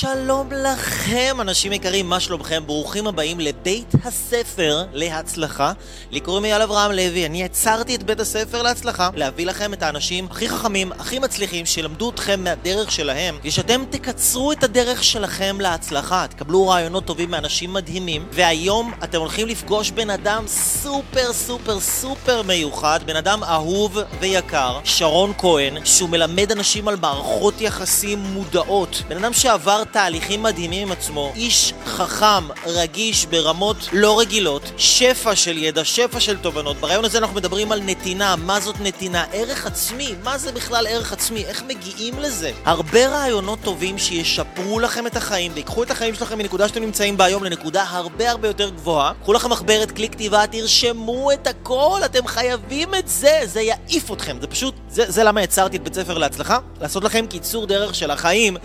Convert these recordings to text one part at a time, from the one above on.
שלום לכם, אנשים יקרים, מה שלומכם? ברוכים הבאים לבית הספר להצלחה. לי קוראים אברהם לוי, אני יצרתי את בית הספר להצלחה, להביא לכם את האנשים הכי חכמים, הכי מצליחים, שלמדו אתכם מהדרך שלהם, ושאתם תקצרו את הדרך שלכם להצלחה, תקבלו רעיונות טובים מאנשים מדהימים, והיום אתם הולכים לפגוש בן אדם סופר סופר סופר מיוחד, בן אדם אהוב ויקר, שרון כהן, שהוא מלמד אנשים על מערכות יחסים מודעות, בן אדם שעבר תהליכים מדהימים עם עצמו, איש חכם, רגיש ברמות לא רגילות, שפע של ידע, שפע של תובנות. ברעיון הזה אנחנו מדברים על נתינה, מה זאת נתינה, ערך עצמי, מה זה בכלל ערך עצמי, איך מגיעים לזה. הרבה רעיונות טובים שישפרו לכם את החיים, ויקחו את החיים שלכם מנקודה שאתם נמצאים בה היום לנקודה הרבה הרבה יותר גבוהה. קחו לכם מחברת, כלי כתיבה, תרשמו את הכל, אתם חייבים את זה, זה יעיף אתכם, זה פשוט, זה למה יצרתי את בית ספר להצלחה, לעשות לכם קיצור דרך של החיים.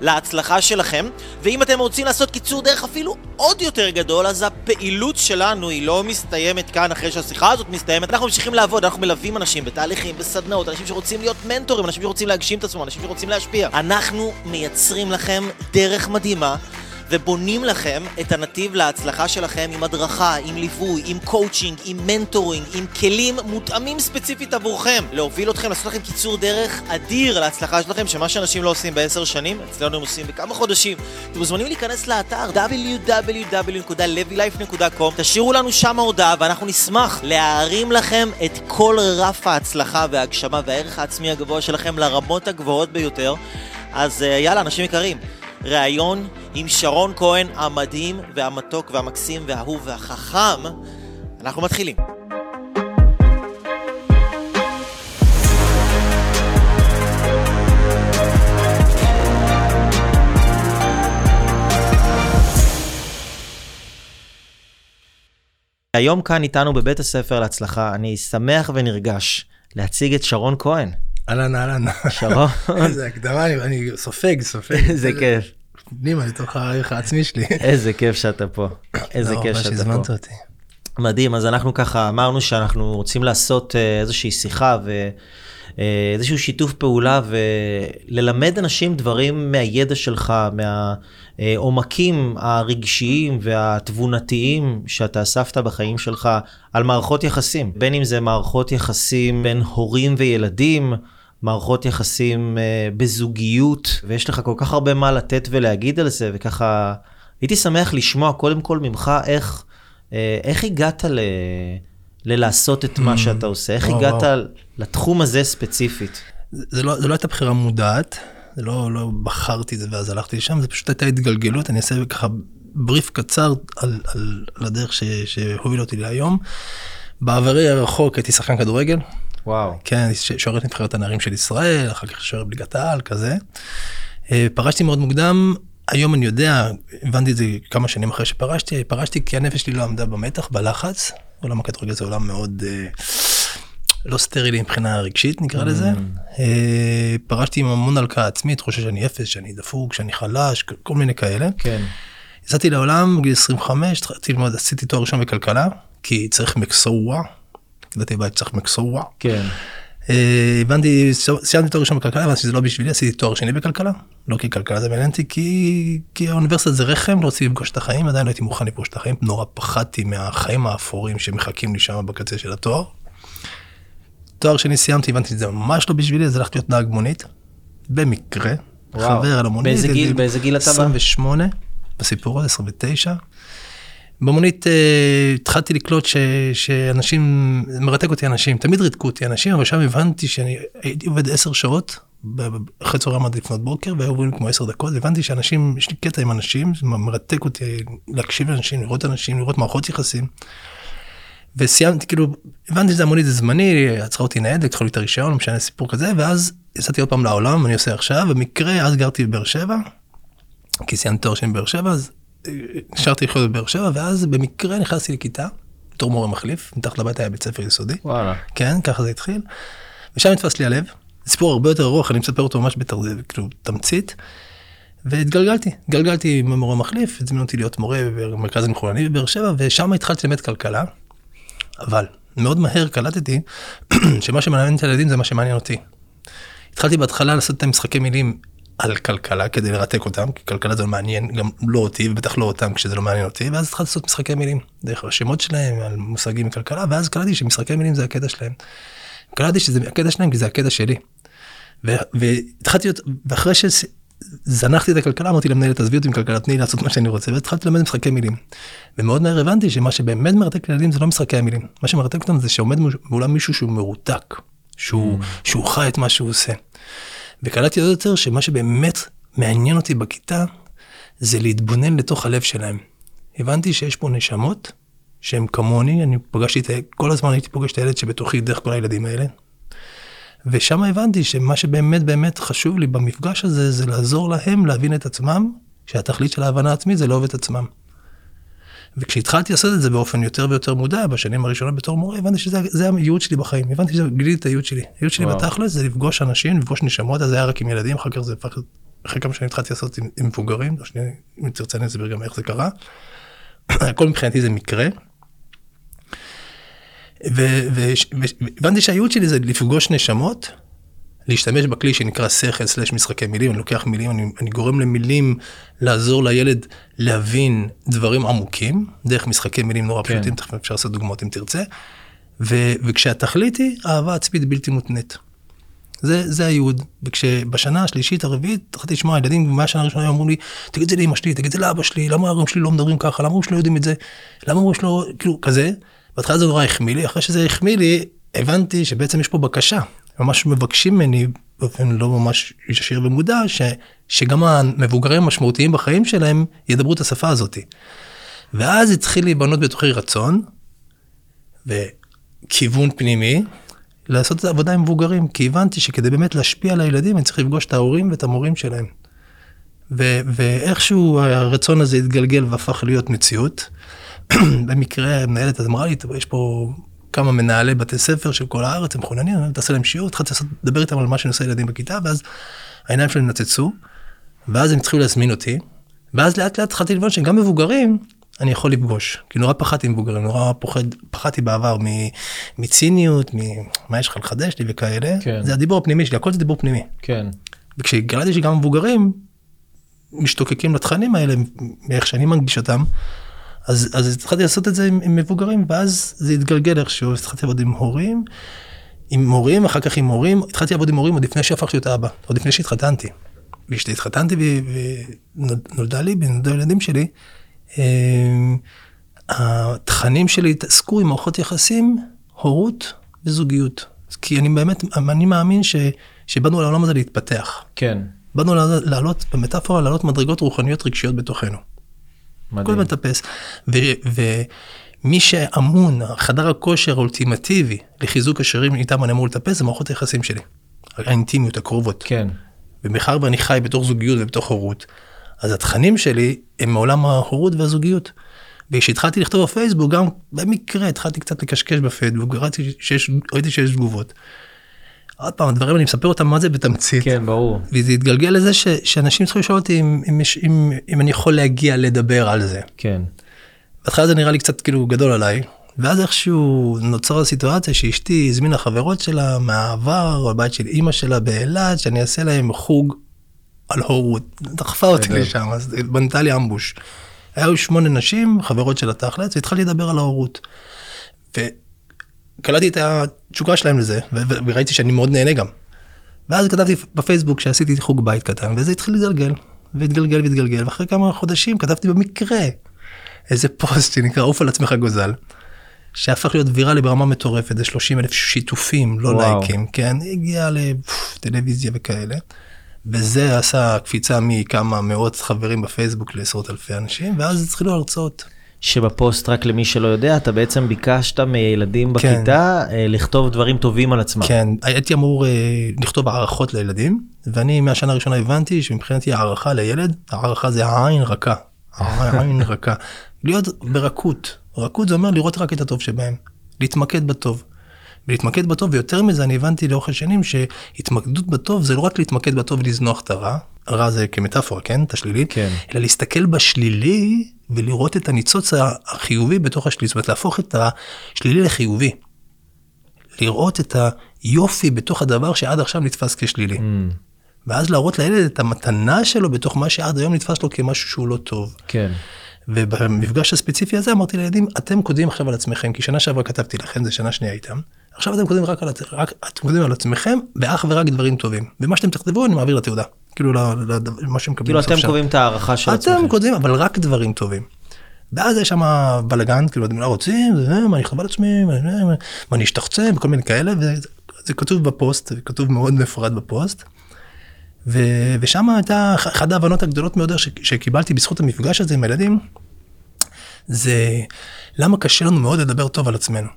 להצלחה שלכם, ואם אתם רוצים לעשות קיצור דרך אפילו עוד יותר גדול, אז הפעילות שלנו היא לא מסתיימת כאן. אחרי שהשיחה הזאת מסתיימת, אנחנו ממשיכים לעבוד, אנחנו מלווים אנשים בתהליכים, בסדנאות, אנשים שרוצים להיות מנטורים, אנשים שרוצים להגשים את עצמם, אנשים שרוצים להשפיע. אנחנו מייצרים לכם דרך מדהימה, ובונים לכם את הנתיב להצלחה שלכם עם הדרכה, עם ליווי, עם קואוצ'ינג, עם מנטורינג, עם כלים מותאמים ספציפית עבורכם. להוביל אתכם, לעשות לכם קיצור דרך אדיר להצלחה שלכם, שמה שאנשים לא עושים ב10 שנים, אצלנו הם עושים בכמה חודשים. אתם מוזמנים להיכנס לאתר www.levilife.com, תשאירו לנו שם ההודעה ואנחנו נשמח להערים לכם את כל רף ההצלחה וההגשמה והערך העצמי הגבוה שלכם לרמות הגבוהות ביותר. אז יאללה, אנשים יקרים, ראיון עם שרון כהן המדהים והמתוק והמקסים והאהוב והחכם. אנחנו מתחילים. היום כאן איתנו בבית הספר להצלחה, אני שמח ונרגש להציג את שרון כהן. אהלן, אהלן. שרון. איזה הקדמה, אני סופג. איזה כיף. פנימה לתוך הערך העצמי שלי. איזה כיף שאתה פה. איזה כיף שאתה פה. שהזמנת אותי. מדהים, אז אנחנו ככה אמרנו שאנחנו רוצים לעשות איזושהי שיחה ואיזשהו שיתוף פעולה, וללמד אנשים דברים מהידע שלך, מהעומקים הרגשיים והתבונתיים שאתה אספת בחיים שלך, על מערכות יחסים. בין אם זה מערכות יחסים בין הורים וילדים, מערכות יחסים בזוגיות, ויש לך כל כך הרבה מה לתת ולהגיד על זה, וככה הייתי שמח לשמוע קודם כל ממך איך הגעת ללעשות את מה שאתה עושה, איך הגעת לתחום הזה ספציפית. זה לא הייתה בחירה מודעת, זה לא בחרתי את זה ואז הלכתי לשם, זה פשוט הייתה התגלגלות. אני אעשה ככה בריף קצר על הדרך שהוביל אותי להיום. בעברי הרחוק הייתי שחקן כדורגל, וואו. כן, שוער נבחרת הנערים של ישראל, אחר כך שוער בליגת העל, כזה. פרשתי מאוד מוקדם, היום אני יודע, הבנתי את זה כמה שנים אחרי שפרשתי, פרשתי כי הנפש שלי לא עמדה במתח, בלחץ. עולם הכדורגל זה עולם מאוד לא סטרילי מבחינה רגשית, נקרא לזה. פרשתי עם המון הלקאה עצמית, חושב שאני אפס, שאני דפוק, שאני חלש, כל מיני כאלה. כן. יצאתי לעולם, בגיל 25, התחלתי ללמוד, עשיתי תואר ראשון בכלכלה, כי צריך מקצוע. כדעתי בית צריך מקצוע. כן. הבנתי, סיימתי תואר ראשון בכלכלה, הבנתי שזה לא בשבילי, עשיתי תואר שני בכלכלה. לא כי כלכלה זה מעניינתי, כי האוניברסיטה זה רחם, לא רציתי לפגוש את החיים, עדיין לא הייתי מוכן לפגוש את החיים, נורא פחדתי מהחיים האפורים שמחכים לי שם בקצה של התואר. תואר שני סיימתי, הבנתי שזה ממש לא בשבילי, אז הלכתי להיות נהג מונית, במקרה, חבר על המונית. באיזה גיל אתה? 28, בסיפור הזה, 29. במונית התחלתי לקלוט שאנשים, מרתק אותי אנשים, תמיד ריתקו אותי אנשים, אבל שם הבנתי שאני הייתי עובד 10 שעות, אחרי צהריים עד לפנות בוקר, והיו עובדים כמו 10 דקות, הבנתי שאנשים, יש לי קטע עם אנשים, זה מרתק אותי להקשיב לאנשים, לראות אנשים, לראות מערכות יחסים, וסיימתי, כאילו, הבנתי שזה המונית זה זמני, עצרה אותי נהד, לקחו לי את הרישיון, משנה סיפור כזה, ואז יצאתי עוד פעם לעולם, אני עושה עכשיו, במקרה, אז גרתי בבאר שבע, כי סיימתי תואר שני בבאר שבע, אז נשארתי לחיות בבאר שבע, ואז במקרה נכנסתי לכיתה, בתור מורה מחליף, מתחת לבית היה בית ספר יסודי. וואלה. כן, ככה זה התחיל. ושם נתפס לי הלב. סיפור הרבה יותר ארוך, אני מספר אותו ממש כאילו תמצית. והתגלגלתי. התגלגלתי עם מורה מחליף, הזמינו אותי להיות מורה במרכז המחולני בבאר שבע, ושם התחלתי ללמד כלכלה. אבל מאוד מהר קלטתי שמה שמעניין את הילדים זה מה שמעניין אותי. התחלתי בהתחלה לעשות את המשחקי מילים על כלכלה כדי לרתק אותם, כי כלכלה זה לא מעניין, גם לא אותי, ובטח לא אותם כשזה לא מעניין אותי, ואז התחלתי לעשות משחקי מילים, דרך השמות שלהם, על מושגים מכלכלה, ואז קלטתי שמשחקי מילים זה הקדע שלהם. קלטתי שזה הקדע שלהם, כי זה הקדע שלי. והתחלתי להיות, ואחרי שזנחתי את הכלכלה, אמרתי למנהלת, תעזבי אותי עם כלכלה, תני לי לעשות מה שאני רוצה, והתחלתי ללמד משחקי מילים. ומאוד מהר הבנתי שמה שבאמת מרתק לילדים זה לא משחקי המילים. מה שמרתק אותם זה שעומד מול מישהו שהוא מרותק, שהוא חי את מה שהוא עושה. וקלטתי עוד יותר שמה שבאמת מעניין אותי בכיתה, זה להתבונן לתוך הלב שלהם. הבנתי שיש פה נשמות, שהם כמוני, כל הזמן הייתי פוגש את הילד שבתוכי דרך כל הילדים האלה, ושם הבנתי שמה שבאמת באמת חשוב לי במפגש הזה, זה לעזור להם להבין את עצמם, שהתכלית של ההבנה העצמית זה לאהוב את עצמם. וכשהתחלתי לעשות את זה באופן יותר ויותר מודע, בשנים הראשונות בתור מורה, הבנתי שזה הייעוד שלי בחיים. הבנתי שזה גיליתי את הייעוד שלי. הייעוד שלי בתכלס זה לפגוש אנשים, לפגוש נשמות, אז זה היה רק עם ילדים, אחר כך זה הפך, אחרי כמה שאני התחלתי לעשות עם מבוגרים, או שנייה, אם תרצה אני אסביר גם איך זה קרה. הכל מבחינתי זה מקרה. והבנתי שהייעוד שלי זה לפגוש נשמות, להשתמש בכלי שנקרא שכל / משחקי מילים, אני לוקח מילים, אני גורם למילים לעזור לילד להבין דברים עמוקים, דרך משחקי מילים נורא פשוטים, תכף אפשר לעשות דוגמאות אם תרצה, וכשהתכלית היא, אהבה עצמית בלתי מותנית. זה הייעוד, וכשבשנה השלישית, הרביעית, תחלתי לשמוע, הילדים מהשנה הראשונה אמרו לי, תגיד זה לאמא שלי, תגיד זה לאבא שלי, למה ההורים שלי לא מדברים ככה, למה ההורים שלי לא יודעים את זה, למה ההורים שלי לא, כאילו, כזה. בהתחלה זה נורא החמיא לי, אחרי שזה החמיא לי, הבנתי שבעצם יש פה בקשה. ממש מבקשים ממני, באופן לא ממש ישיר ומודע, שגם המבוגרים המשמעותיים בחיים שלהם ידברו את השפה הזאת. ואז התחיל להיבנות בתוכי רצון, וכיוון פנימי, לעשות את העבודה עם מבוגרים, כי הבנתי שכדי באמת להשפיע על הילדים, אני צריך לפגוש את ההורים ואת המורים שלהם. ואיכשהו הרצון הזה התגלגל והפך להיות מציאות. במקרה המנהלת אז אמרה לי, יש פה כמה מנהלי בתי ספר של כל הארץ, הם חוננים, אני תעשה להם שיעור, התחלתי לדבר איתם על מה שאני עושה ילדים בכיתה, ואז העיניים שלהם נצצו, ואז הם צריכים להזמין אותי, ואז לאט לאט התחלתי לבנות שגם מבוגרים, אני יכול לפגוש, כי נורא פחדתי מבוגרים, נורא פחדתי בעבר מציניות, ממה יש לך לחדש לי וכאלה, זה הדיבור הפנימי שלי, הכל זה דיבור פנימי. וכשגלעתי שגם מבוגרים משתוקקים לתכנים האלה, מאיך שאני מנגיש אותם, אז התחלתי לעשות את זה עם מבוגרים, ואז זה התגלגל איכשהו, התחלתי לעבוד עם הורים, אחר כך עם הורים, התחלתי לעבוד עם הורים עוד לפני שהפכתי את האבא, עוד לפני שהתחתנתי. ואשתי התחתנתי ונולדה לי, ונולדו הילדים שלי, התכנים שלי התעסקו עם מערכות יחסים, הורות וזוגיות. כי אני באמת, אני מאמין שבאנו לעולם הזה להתפתח. כן. באנו לעלות, במטאפורה, לעלות מדרגות רוחניות רגשיות בתוכנו. כל מטפס, ומי שאמון, חדר הכושר האולטימטיבי לחיזוק השרירים איתם אני אמור לטפס, זה מערכות היחסים שלי, האינטימיות, הקרובות. כן. ומחר ואני חי בתוך זוגיות ובתוך הורות, אז התכנים שלי הם מעולם ההורות והזוגיות. וכשהתחלתי לכתוב בפייסבוק, גם במקרה התחלתי קצת לקשקש בפייסבוק, ראיתי שיש תגובות. עוד פעם, הדברים אני מספר אותם מה זה בתמצית. כן, ברור. וזה התגלגל לזה שאנשים צריכים לשאול אותי אם אני יכול להגיע לדבר על זה. כן. בהתחלה זה נראה לי קצת כאילו גדול עליי, ואז איכשהו נוצר הסיטואציה שאשתי הזמינה חברות שלה מהעבר, או הבית של אימא שלה באלת, שאני אעשה להם חוג על הורות. דחפה אותי לשם, אז בנתה לי אמבוש. היו 8 נשים, חברות שלה תכלת, והתחלתי לדבר על ההורות. קלטתי את התשוקה שלהם לזה, וראיתי שאני מאוד נהנה גם. ואז כתבתי בפייסבוק שעשיתי חוג בית קטן, וזה התחיל להתגלגל, והתגלגל והתגלגל, ואחרי כמה חודשים כתבתי במקרה איזה פוסט שנקרא עוף על עצמך גוזל, שהפך להיות ויראלי ברמה מטורפת, זה 30,000 שיתופים, לא לייקים, כן, הגיע לטלוויזיה וכאלה, וזה עשה קפיצה מכמה מאות חברים בפייסבוק לעשרות אלפי אנשים, ואז התחילו הרצאות. שבפוסט, רק למי שלא יודע, אתה בעצם ביקשת מילדים בכיתה לכתוב דברים טובים על עצמם. כן, הייתי אמור לכתוב הערכות לילדים, ואני מהשנה הראשונה הבנתי שמבחינתי הערכה לילד, הערכה זה העין רכה, העין רכה. להיות ברכות, רכות זה אומר לראות רק את הטוב שבהם, להתמקד בטוב. ולהתמקד בטוב, ויותר מזה אני הבנתי לאורך השנים, שהתמקדות בטוב זה לא רק להתמקד בטוב ולזנוח את הרע, הרע זה כמטאפורה, כן, את השלילי, אלא להסתכל בשלילי, ולראות את הניצוץ החיובי בתוך השלילי, זאת אומרת, להפוך את השלילי לחיובי. לראות את היופי בתוך הדבר שעד עכשיו נתפס כשלילי. ואז להראות לילד את המתנה שלו בתוך מה שעד היום נתפס לו כמשהו שהוא לא טוב. כן. ובמפגש הספציפי הזה אמרתי לילדים, אתם קודמים עכשיו על עצמכם, כי שנה שעברה כתבתי לכם, זה שנה שנייה איתם, עכשיו אתם קודמים רק על עצמכם, ואך ורק דברים טובים. ומה שאתם תכתבו, אני מעביר לתעודה. כאילו, מה שהם מקבלים בסוף שם. כאילו, אתם קובעים את הערכה של עצמכם. אתם קודמים, אבל רק דברים טובים. ואז יש שם בלגן, כאילו, אתם לא רוצים, מה אני חבל עצמי, מה אני אשתחצה, וכל מיני כאלה, וזה כתוב בפוסט, כתוב מאוד מפורט בפוסט. ושם הייתה אחת ההבנות הגדולות מאוד שקיבלתי בזכות המפגש הזה עם הילדים, זה למה קשה לנו מאוד לדבר טוב על עצמנו.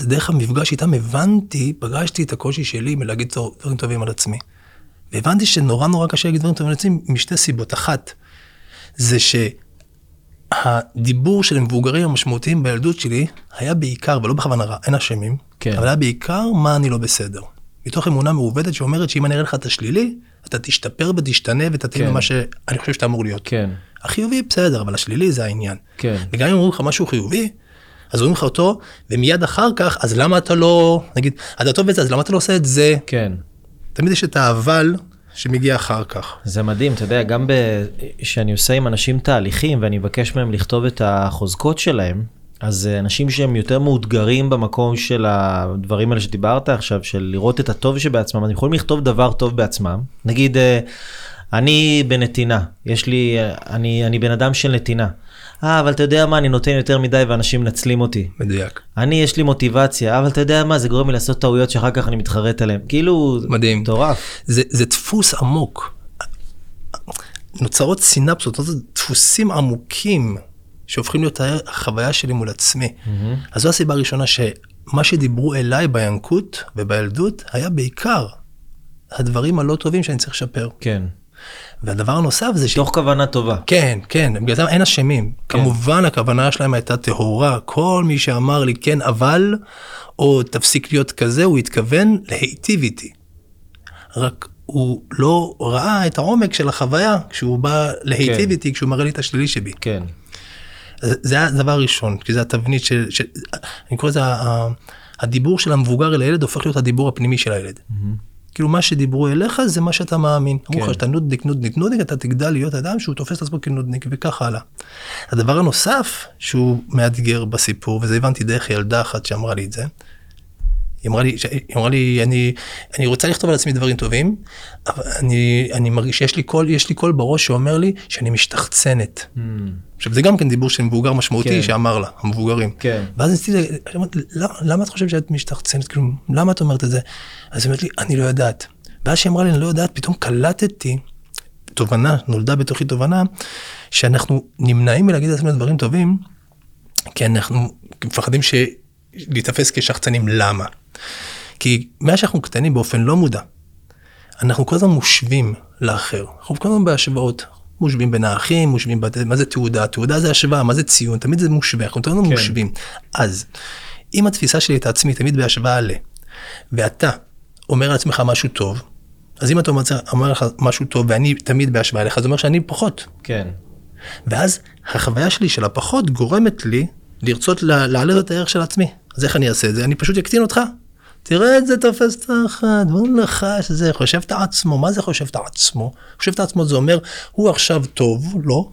דרך המפגש איתם הבנתי, פגשתי את הקושי שלי מלהגיד דברים טובים על עצמי. והבנתי שנורא נורא קשה להגיד דברים טובים על עצמי משתי סיבות. אחת, זה שהדיבור של המבוגרים המשמעותיים בילדות שלי היה בעיקר, ולא בכוונה רע, אין אשמים, אבל היה בעיקר מה אני לא בסדר. מתוך אמונה מעובדת שאומרת שאם אני אראה לך את השלילי, אתה תשתפר ותשתנה ותתאים למה שאני חושב שאתה אמור להיות. החיובי בסדר, אבל השלילי זה העניין. וגם אם אומרים לך משהו חיובי, אז אומרים לך אותו, ומיד אחר כך, אז למה אתה לא, נגיד, אתה טוב בזה, אז למה אתה לא עושה את זה? כן. תמיד יש את האבל שמגיע אחר כך. זה מדהים, אתה יודע, גם כשאני עושה עם אנשים תהליכים, ואני מבקש מהם לכתוב את החוזקות שלהם, אז אנשים שהם יותר מאותגרים במקום של הדברים האלה שדיברת עכשיו, של לראות את הטוב שבעצמם, אז הם יכולים לכתוב דבר טוב בעצמם. נגיד, אני בנתינה, אני בן אדם של נתינה. אבל אתה יודע מה, אני נותן יותר מדי ואנשים נצלים אותי. מדויק. אני, יש לי מוטיבציה, אבל אתה יודע מה, זה גורם לי לעשות טעויות שאחר כך אני מתחרט עליהן. כאילו, מדהים. תורף. זה דפוס עמוק. נוצרות סינפסות, דפוסים עמוקים. שהופכים להיות החוויה שלי מול עצמי. אז זו הסיבה הראשונה שמה שדיברו אליי בינקות ובילדות, היה בעיקר הדברים הלא טובים שאני צריך לשפר. כן. והדבר הנוסף זה תוך כוונה טובה. כן, כן. בגלל זה אין אשמים. כמובן הכוונה שלהם הייתה טהורה. כל מי שאמר לי כן אבל, או תפסיק להיות כזה, הוא התכוון להיטיב איתי. רק הוא לא ראה את העומק של החוויה, כשהוא בא להיטיב איתי, כשהוא מראה לי את השלילי שבי. כן. זה הדבר הראשון, כי זה התבנית של אני קורא לזה, הדיבור של המבוגר אל הילד הופך להיות הדיבור הפנימי של הילד. כאילו מה שדיברו אליך זה מה שאתה מאמין. אמרו לך שאתה נודניק, אתה תגדל להיות אדם שהוא תופס את עצמו כנודניק וכך הלאה. הדבר הנוסף שהוא מאתגר בסיפור, וזה הבנתי דרך ילדה אחת שאמרה לי את זה, היא אמרה לי, אני רוצה לכתוב על עצמי דברים טובים, אבל אני מרגיש שיש לי קול בראש שאומר לי שאני משתחצנת. עכשיו זה גם כן דיבור של מבוגר משמעותי שאמר לה, המבוגרים. ואז ניסיתי, למה את חושבת שאת משתחצנת? כאילו, למה את אומרת את זה? אז היא אומרת לי, אני לא יודעת. ואז שהיא אמרה לי, אני לא יודעת, פתאום קלטתי, תובנה, נולדה בתוכי תובנה, שאנחנו נמנעים מלהגיד לעצמנו דברים טובים, כי אנחנו מפחדים להתאפס כשחצנים. למה? כי מה שאנחנו קטנים באופן לא מודע, אנחנו כל הזמן מושבים לאחר. אנחנו כל הזמן בהשוואות, מושבים בין האחים, מושבים מה זה תעודה? תעודה זה השוואה, מה זה ציון? תמיד זה מושווה, אנחנו תמיד מושבים. אז, אם התפיסה שלי את עצמי תמיד בהשוואה עלה, ואתה אומר על עצמך משהו טוב, אז אם אתה אומר לך משהו טוב, ואני תמיד בהשוואה עליך, זה אומר שאני פחות. כן. ואז החוויה שלי של הפחות גורמת לי לרצות להעלות את הערך של עצמי. אז איך אני אעשה את זה? אני פשוט אקטין אותך. תראה את זה תופס את האחד, ואומר לך שזה חושב את עצמו. מה זה חושב את עצמו? חושב את עצמו זה אומר, הוא עכשיו טוב, לא.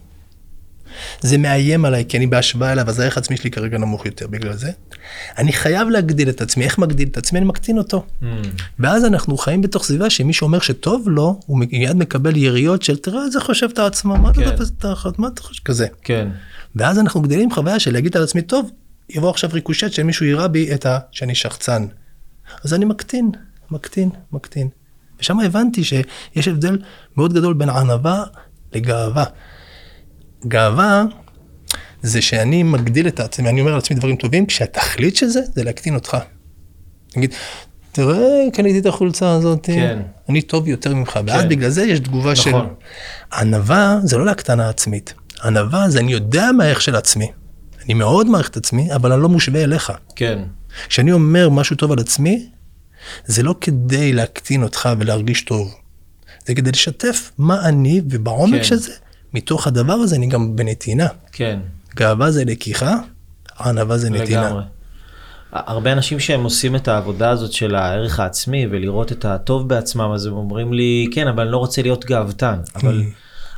זה מאיים עליי, כי אני בהשוואה אליו, אז הערך עצמי שלי כרגע נמוך יותר בגלל זה. אני חייב להגדיל את עצמי. איך מגדיל את עצמי? אני מקטין אותו. ואז אנחנו חיים בתוך סביבה, שמי שאומר שטוב לו, הוא מיד מקבל יריות של, תראה, זה חושב את עצמו, מה אתה תופס את האחד, מה אתה חושב כזה? כן. ואז אנחנו גדלים חוויה של להגיד על עצמי, טוב, יבוא עכשיו ריקושט שמישהו יראה בי את שאני שחצן. אז אני מקטין, מקטין, מקטין. ושם הבנתי שיש הבדל מאוד גדול בין ענווה לגאווה. גאווה זה שאני מגדיל את עצמי, אני אומר על עצמי דברים טובים, כשהתכלית של זה, זה להקטין אותך. נגיד, תראה, קניתי את החולצה הזאת, אני טוב יותר ממך, ואז בגלל זה יש תגובה של... ענווה זה לא להקטנה עצמית. ענווה זה אני יודע מערך של עצמי. אני מאוד מערך את עצמי, אבל אני לא מושווה אליך. כן. כשאני אומר משהו טוב על עצמי, זה לא כדי להקטין אותך ולהרגיש טוב. זה כדי לשתף מה אני, ובעומק של זה, מתוך הדבר הזה אני גם בנתינה. כן. גאווה זה לקיחה, ענווה זה נתינה. לגמרי. הרבה אנשים שהם עושים את העבודה הזאת של הערך העצמי ולראות את הטוב בעצמם, אז הם אומרים לי, כן, אבל אני לא רוצה להיות גאוותן.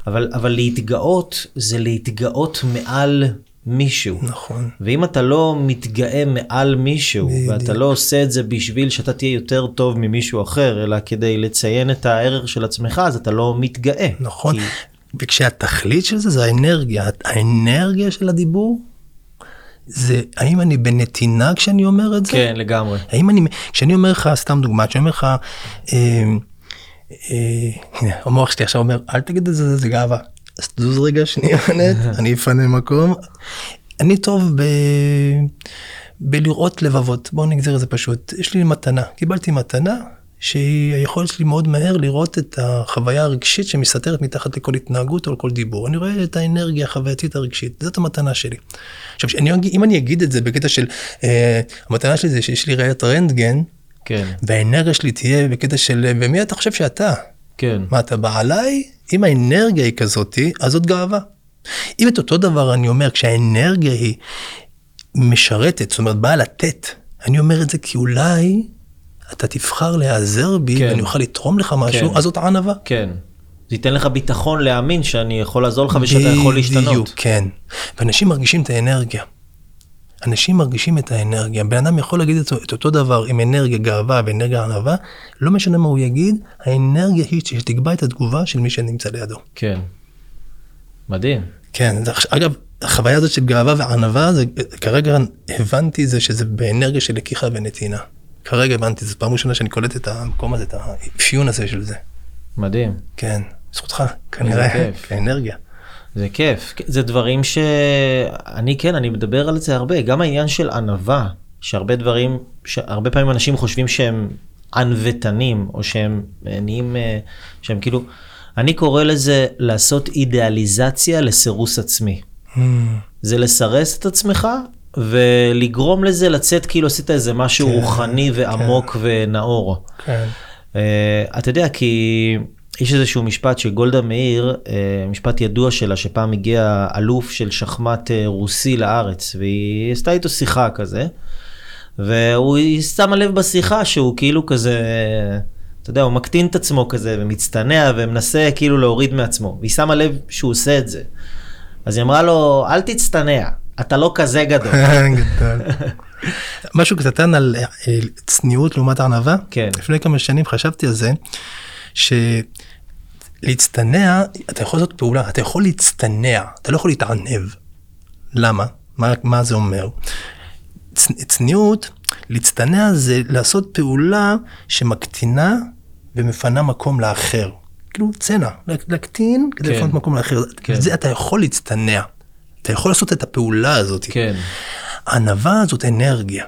אבל להתגאות זה להתגאות מעל מישהו. נכון. ואם אתה לא מתגאה מעל מישהו, ואתה לא עושה את זה בשביל שאתה תהיה יותר טוב ממישהו אחר, אלא כדי לציין את הערך של עצמך, אז אתה לא מתגאה. נכון. וכשהתכלית של זה, זה האנרגיה. האנרגיה של הדיבור, זה, האם אני בנתינה כשאני אומר את זה? כן, לגמרי. האם אני, כשאני אומר לך, סתם דוגמה, כשאני אומר לך, המוח שלי עכשיו אומר, אל תגיד את זה, זה גאווה. אז תזוז רגע שנייה, אני אפנה מקום. אני טוב בלראות לבבות. בואו נגזר את זה פשוט. יש לי מתנה. קיבלתי מתנה, שהיא היכולת שלי מאוד מהר לראות את החוויה הרגשית שמסתתרת מתחת לכל התנהגות או לכל דיבור. אני רואה את האנרגיה החווייתית הרגשית. זאת המתנה שלי. עכשיו, אם אני אגיד את זה בקטע של, המתנה שלי זה שיש לי ראיית רנטגן, והאנרגיה שלי תהיה בקטע של, ומי אתה חושב שאתה? מה, אתה בא עליי? אם האנרגיה היא כזאת, אז זאת גאווה. אם את אותו דבר אני אומר, כשהאנרגיה היא משרתת, זאת אומרת, באה לתת, אני אומר את זה כי אולי אתה תבחר להיעזר בי, ואני אוכל לתרום לך משהו, אז זאת ענווה. כן. זה ייתן לך ביטחון להאמין שאני יכול לעזור לך, ושאתה יכול להשתנות. בדיוק, כן. ואנשים מרגישים את האנרגיה. אנשים מרגישים את האנרגיה. בן אדם יכול להגיד את אותו דבר עם אנרגיה גאווה ואנרגיה ענווה, לא משנה מה הוא יגיד, האנרגיה היא שתקבע את התגובה של מי שנמצא לידו. כן. מדהים. כן. אגב, החוויה הזאת של גאווה וענווה, כרגע הבנתי זה שזה באנרגיה של לקיחה ונתינה. כרגע הבנתי, זו פעם ראשונה שאני קולט את המקום הזה, את האפיון הזה של זה. מדהים. כן. זכותך, כנראה, כאנרגיה. זה כיף, זה דברים אני מדבר על זה הרבה, גם העניין של ענווה, שהרבה דברים, שהרבה פעמים אנשים חושבים שהם ענוותנים, או שהם נהיים, שהם כאילו, אני קורא לזה לעשות אידיאליזציה לסירוס עצמי. זה לסרס את עצמך, ולגרום לזה לצאת כאילו עשית איזה משהו רוחני ועמוק ונאור. אתה יודע, כי יש איזשהו משפט שגולדה מאיר, משפט ידוע שלה, שפעם הגיע אלוף של שחמט רוסי לארץ, והיא עשתה איתו שיחה כזה, והוא שם הלב בשיחה שהוא כאילו כזה, אתה יודע, הוא מקטין את עצמו כזה, ומצטנע, ומנסה כאילו להוריד מעצמו, והיא שם הלב שהוא עושה את זה. אז היא אמרה לו, אל תצטנע, אתה לא כזה גדול. משהו קטן על צניעות לעומת ענווה? כן. לפני כמה שנים חשבתי על זה, שלהצטנע, אתה יכול לעשות פעולה, אתה יכול להצטנע, אתה לא יכול להתענב. למה? מה זה אומר? צניעות, להצטנע זה לעשות פעולה שמקטינה ומפנה מקום לאחר. כאילו צנע, להקטין כדי לפנות מקום לאחר. זה אתה יכול להצטנע, אתה יכול לעשות את הפעולה הזאת. הענווה הזאת אנרגיה.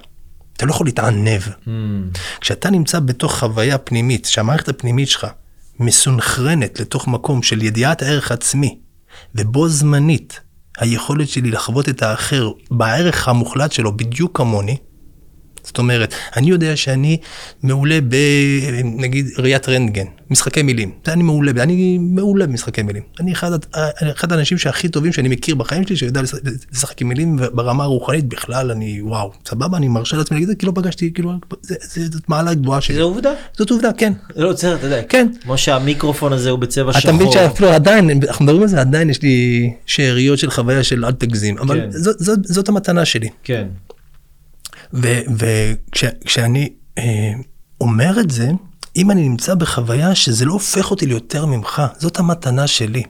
אתה לא יכול להתענב. כשאתה נמצא בתוך חוויה פנימית, שהמערכת הפנימית שלך מסונכרנת לתוך מקום של ידיעת הערך עצמי, ובו זמנית היכולת שלי לחוות את האחר בערך המוחלט שלו בדיוק כמוני, זאת אומרת, אני יודע שאני מעולה נגיד, ראיית רנטגן, משחקי מילים. אני מעולה במשחקי מילים. אני אחד האנשים שהכי טובים שאני מכיר בחיים שלי, שיודע לשחק עם מילים ברמה הרוחנית בכלל, אני וואו, סבבה, אני מרשה לעצמי להגיד, כי לא פגשתי, כאילו, זאת מעלה גבוהה שלי. זו עובדה? זאת עובדה, כן. זה לא עוצר, אתה יודע. כן. כמו שהמיקרופון הזה הוא בצבע שחור. אתה מבין שאפילו עדיין, אנחנו מדברים על זה, עדיין יש לי שאריות של חוויה של אל תגזים, אבל זאת המתנה שלי. כן. וכשאני אומר את זה, אם אני נמצא בחוויה שזה לא הופך אותי ליותר ממך, זאת המתנה שלי.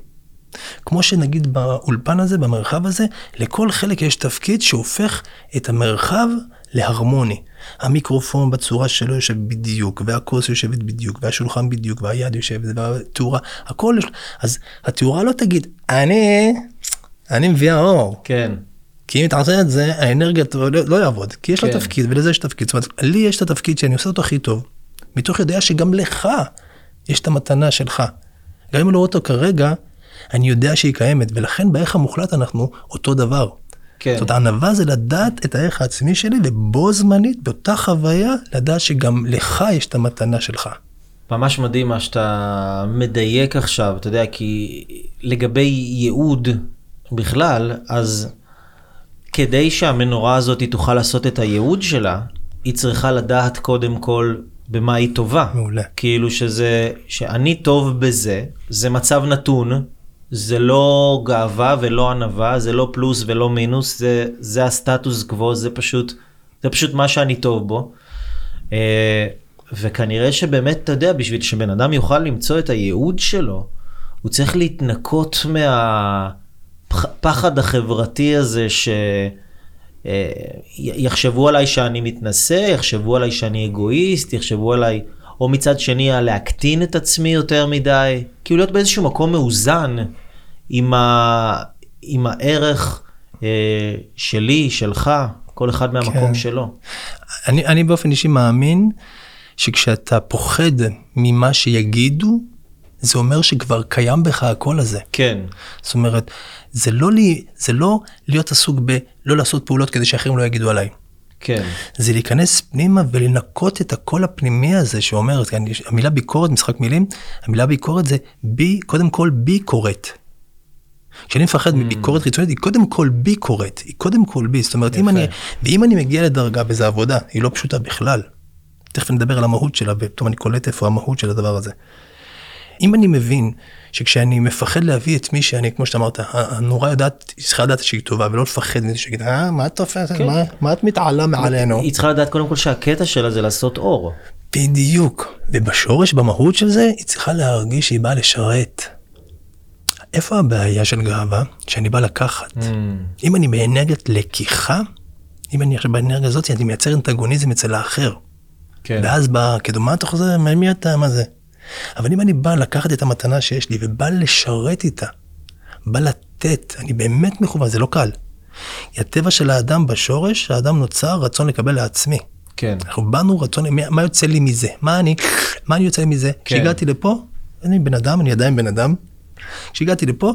כמו שנגיד באולפן הזה, במרחב הזה, לכל חלק יש תפקיד שהופך את המרחב להרמוני. המיקרופון בצורה שלו יושב בדיוק, והכוס יושבת בדיוק, והשולחן בדיוק, והיד יושבת, והתאורה, הכל. אז התאורה לא תגיד, אני מביאה אור. כן. כי אם אתה עושה את זה, האנרגיה לא יעבוד, כי יש לה תפקיד, ולזה יש תפקיד. זאת אומרת, לי יש את התפקיד שאני עושה אותו הכי טוב, מתוך יודע שגם לך יש את המתנה שלך. גם אם לא אותו כרגע, אני יודע שהיא קיימת, ולכן בערך המוחלט אנחנו אותו דבר. כן. זאת אומרת, הענווה זה לדעת את הערך העצמי שלי, ובו זמנית, באותה חוויה, לדעת שגם לך יש את המתנה שלך. ממש מדהים מה שאתה מדייק עכשיו, אתה יודע, כי לגבי ייעוד בכלל, אז כדי שהמנורה הזאת תוכל לעשות את הייעוד שלה, היא צריכה לדעת קודם כל במה היא טובה. מעולה. כאילו שזה, שאני טוב בזה, זה מצב נתון, זה לא גאווה ולא ענווה, זה לא פלוס ולא מינוס, זה הסטטוס קוו, זה פשוט מה שאני טוב בו. וכנראה שבאמת, אתה יודע, בשביל שבן אדם יוכל למצוא את הייעוד שלו, הוא צריך להתנקות מהפחד החברתי הזה שיחשבו עליי שאני מתנשא, יחשבו עליי שאני אגואיסט, יחשבו עליי, או מצד שני, על להקטין את עצמי יותר מדי, כאילו להיות באיזשהו מקום מאוזן עם הערך שלי, שלך, כל אחד מהמקום שלו. אני באופן אישי מאמין שכשאתה פוחד ממה שיגידו, זה אומר שכבר קיים בך הכל הזה. כן. זאת אומרת, זה לא להיות עסוק בלא לעשות פעולות כדי שאחרים לא יגידו עליי. כן. זה להיכנס פנימה ולנקות את הקול הפנימי הזה שאומרת, המילה ביקורת, משחק מילים, המילה ביקורת זה קודם כל ביקורת. כשאני מפחד מביקורת חיצונית, היא קודם כל ביקורת, היא קודם כל בי. זאת אומרת, ואם אני מגיע לדרגה בזה עבודה, היא לא פשוטה בכלל. תכף נדבר על המהות שלה, ופתאום אני קולט איפה המהות של הדבר הזה. אם אני מבין שכשאני מפחד להביא את מי שאני, כמו שאתה אמרת, הנורא יודעת, היא צריכה לדעת שהיא טובה, ולא לפחד מזה שהיא תגיד, מה את תופסת? מה את מתעלה מעלינו? היא צריכה לדעת קודם כל שהקטע שלה זה לעשות אור. בדיוק. ובשורש, במהות של זה, היא צריכה להרגיש שהיא באה לשרת. איפה הבעיה של גאווה? שאני בא לקחת. אם אני באנרגיית לקיחה, אם אני עכשיו באנרגיה הזאת, אני מייצר אנטגוניזם אצל האחר. ואז בא, כדומה אתה חוזר, מי אתה, מה זה? אבל אם אני בא לקחת את המתנה שיש לי, ובא לשרת איתה, בא לתת, אני באמת מכוון, זה לא קל. הטבע של האדם בשורש, האדם נוצר רצון לקבל לעצמי. כן. אנחנו באנו רצון, מה יוצא לי מזה? מה אני יוצא לי מזה? כן. כשהגעתי לפה, אני בן אדם, אני עדיין בן אדם. כשהגעתי לפה,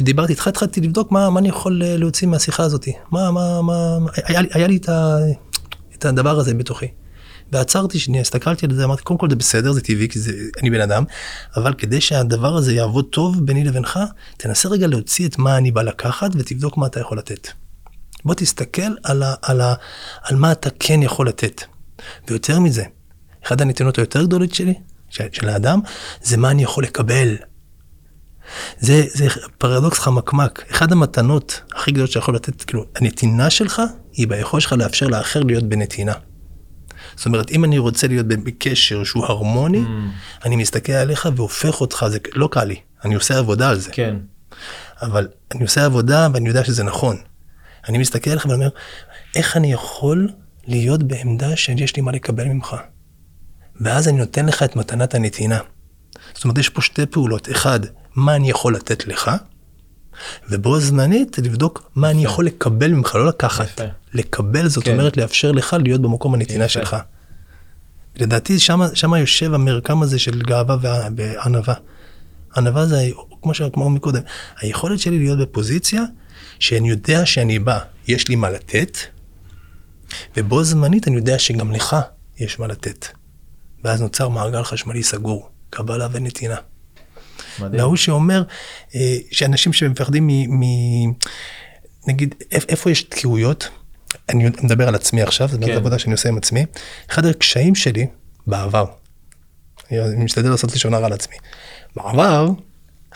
דיברתי איתך, התחלתי לבדוק מה אני יכול להוציא מהשיחה הזאת. היה לי את הדבר הזה בתוכי. ועצרתי שנייה, הסתכלתי על זה, אמרתי, קודם כל זה בסדר, זה טבעי, כי אני בן אדם, אבל כדי שהדבר הזה יעבוד טוב ביני לבינך, תנסה רגע להוציא את מה אני בא לקחת, ותבדוק מה אתה יכול לתת. בוא תסתכל על מה אתה כן יכול לתת. ויותר מזה, אחת הנתינות היותר גדולות שלי, של האדם, זה מה אני יכול לקבל. זה פרדוקס חמקמק. אחד המתנות הכי גדולות שיכול לתת, כאילו, הנתינה שלך, היא ביכולת שלך לאפשר לאחר להיות בנתינה. זאת אומרת, אם אני רוצה להיות בקשר שהוא הרמוני, אני מסתכל עליך והופך אותך, זה לא קל לי, אני עושה עבודה על זה. כן. אבל אני עושה עבודה ואני יודע שזה נכון. אני מסתכל עליך ואומר, איך אני יכול להיות בעמדה שיש לי מה לקבל ממך? ואז אני נותן לך את מתנת הנתינה. זאת אומרת, יש פה שתי פעולות. אחד, מה אני יכול לתת לך? ובו זמנית לבדוק מה אני יכול לקבל ממך, לא לקחת. לקבל זאת אומרת לאפשר לך להיות במקום הנתינה שלך. לדעתי שם יושב המרקם הזה של גאווה וענווה. ענווה זה כמו שאמרנו מקודם, היכולת שלי להיות בפוזיציה שאני יודע שאני בא, יש לי מה לתת, ובו זמנית אני יודע שגם לך יש מה לתת. ואז נוצר מעגל חשמלי סגור, קבלה ונתינה. והוא שאומר שאנשים שמפחדים נגיד, איפה יש תקיעויות, אני מדבר על עצמי עכשיו, זו עבודה שאני עושה עם עצמי, אחד הקשיים שלי בעבר, אני משתדל לעשות לשון הרע על עצמי, בעבר,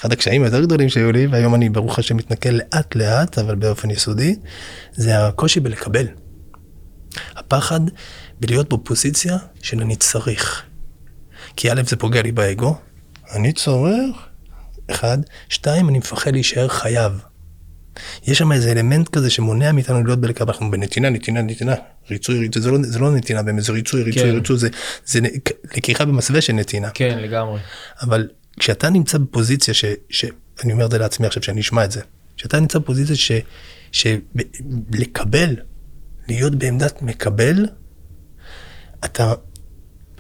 אחד הקשיים היותר גדולים שהיו לי, והיום אני ברוך השם מתנקה לאט לאט, אבל באופן יסודי, זה הקושי בלקבל. הפחד בלהיות בפוזיציה של אני צריך. כי א' זה פוגע לי באגו, אני צורך, 1, 2, אני מפחד להישאר חייב. יש שם איזה אלמנט כזה שמונע מאיתנו להיות בלקבל, אנחנו בנתינה, נתינה, נתינה, ריצוי, זה לא נתינה באמת, זה ריצוי, זה לקיחה במסווה של נתינה. כן, לגמרי. אבל כשאתה נמצא בפוזיציה, אני אומר את זה לעצמי עכשיו, שאני אשמע את זה, כשאתה נמצא בפוזיציה שלקבל, להיות בעמדת מקבל, אתה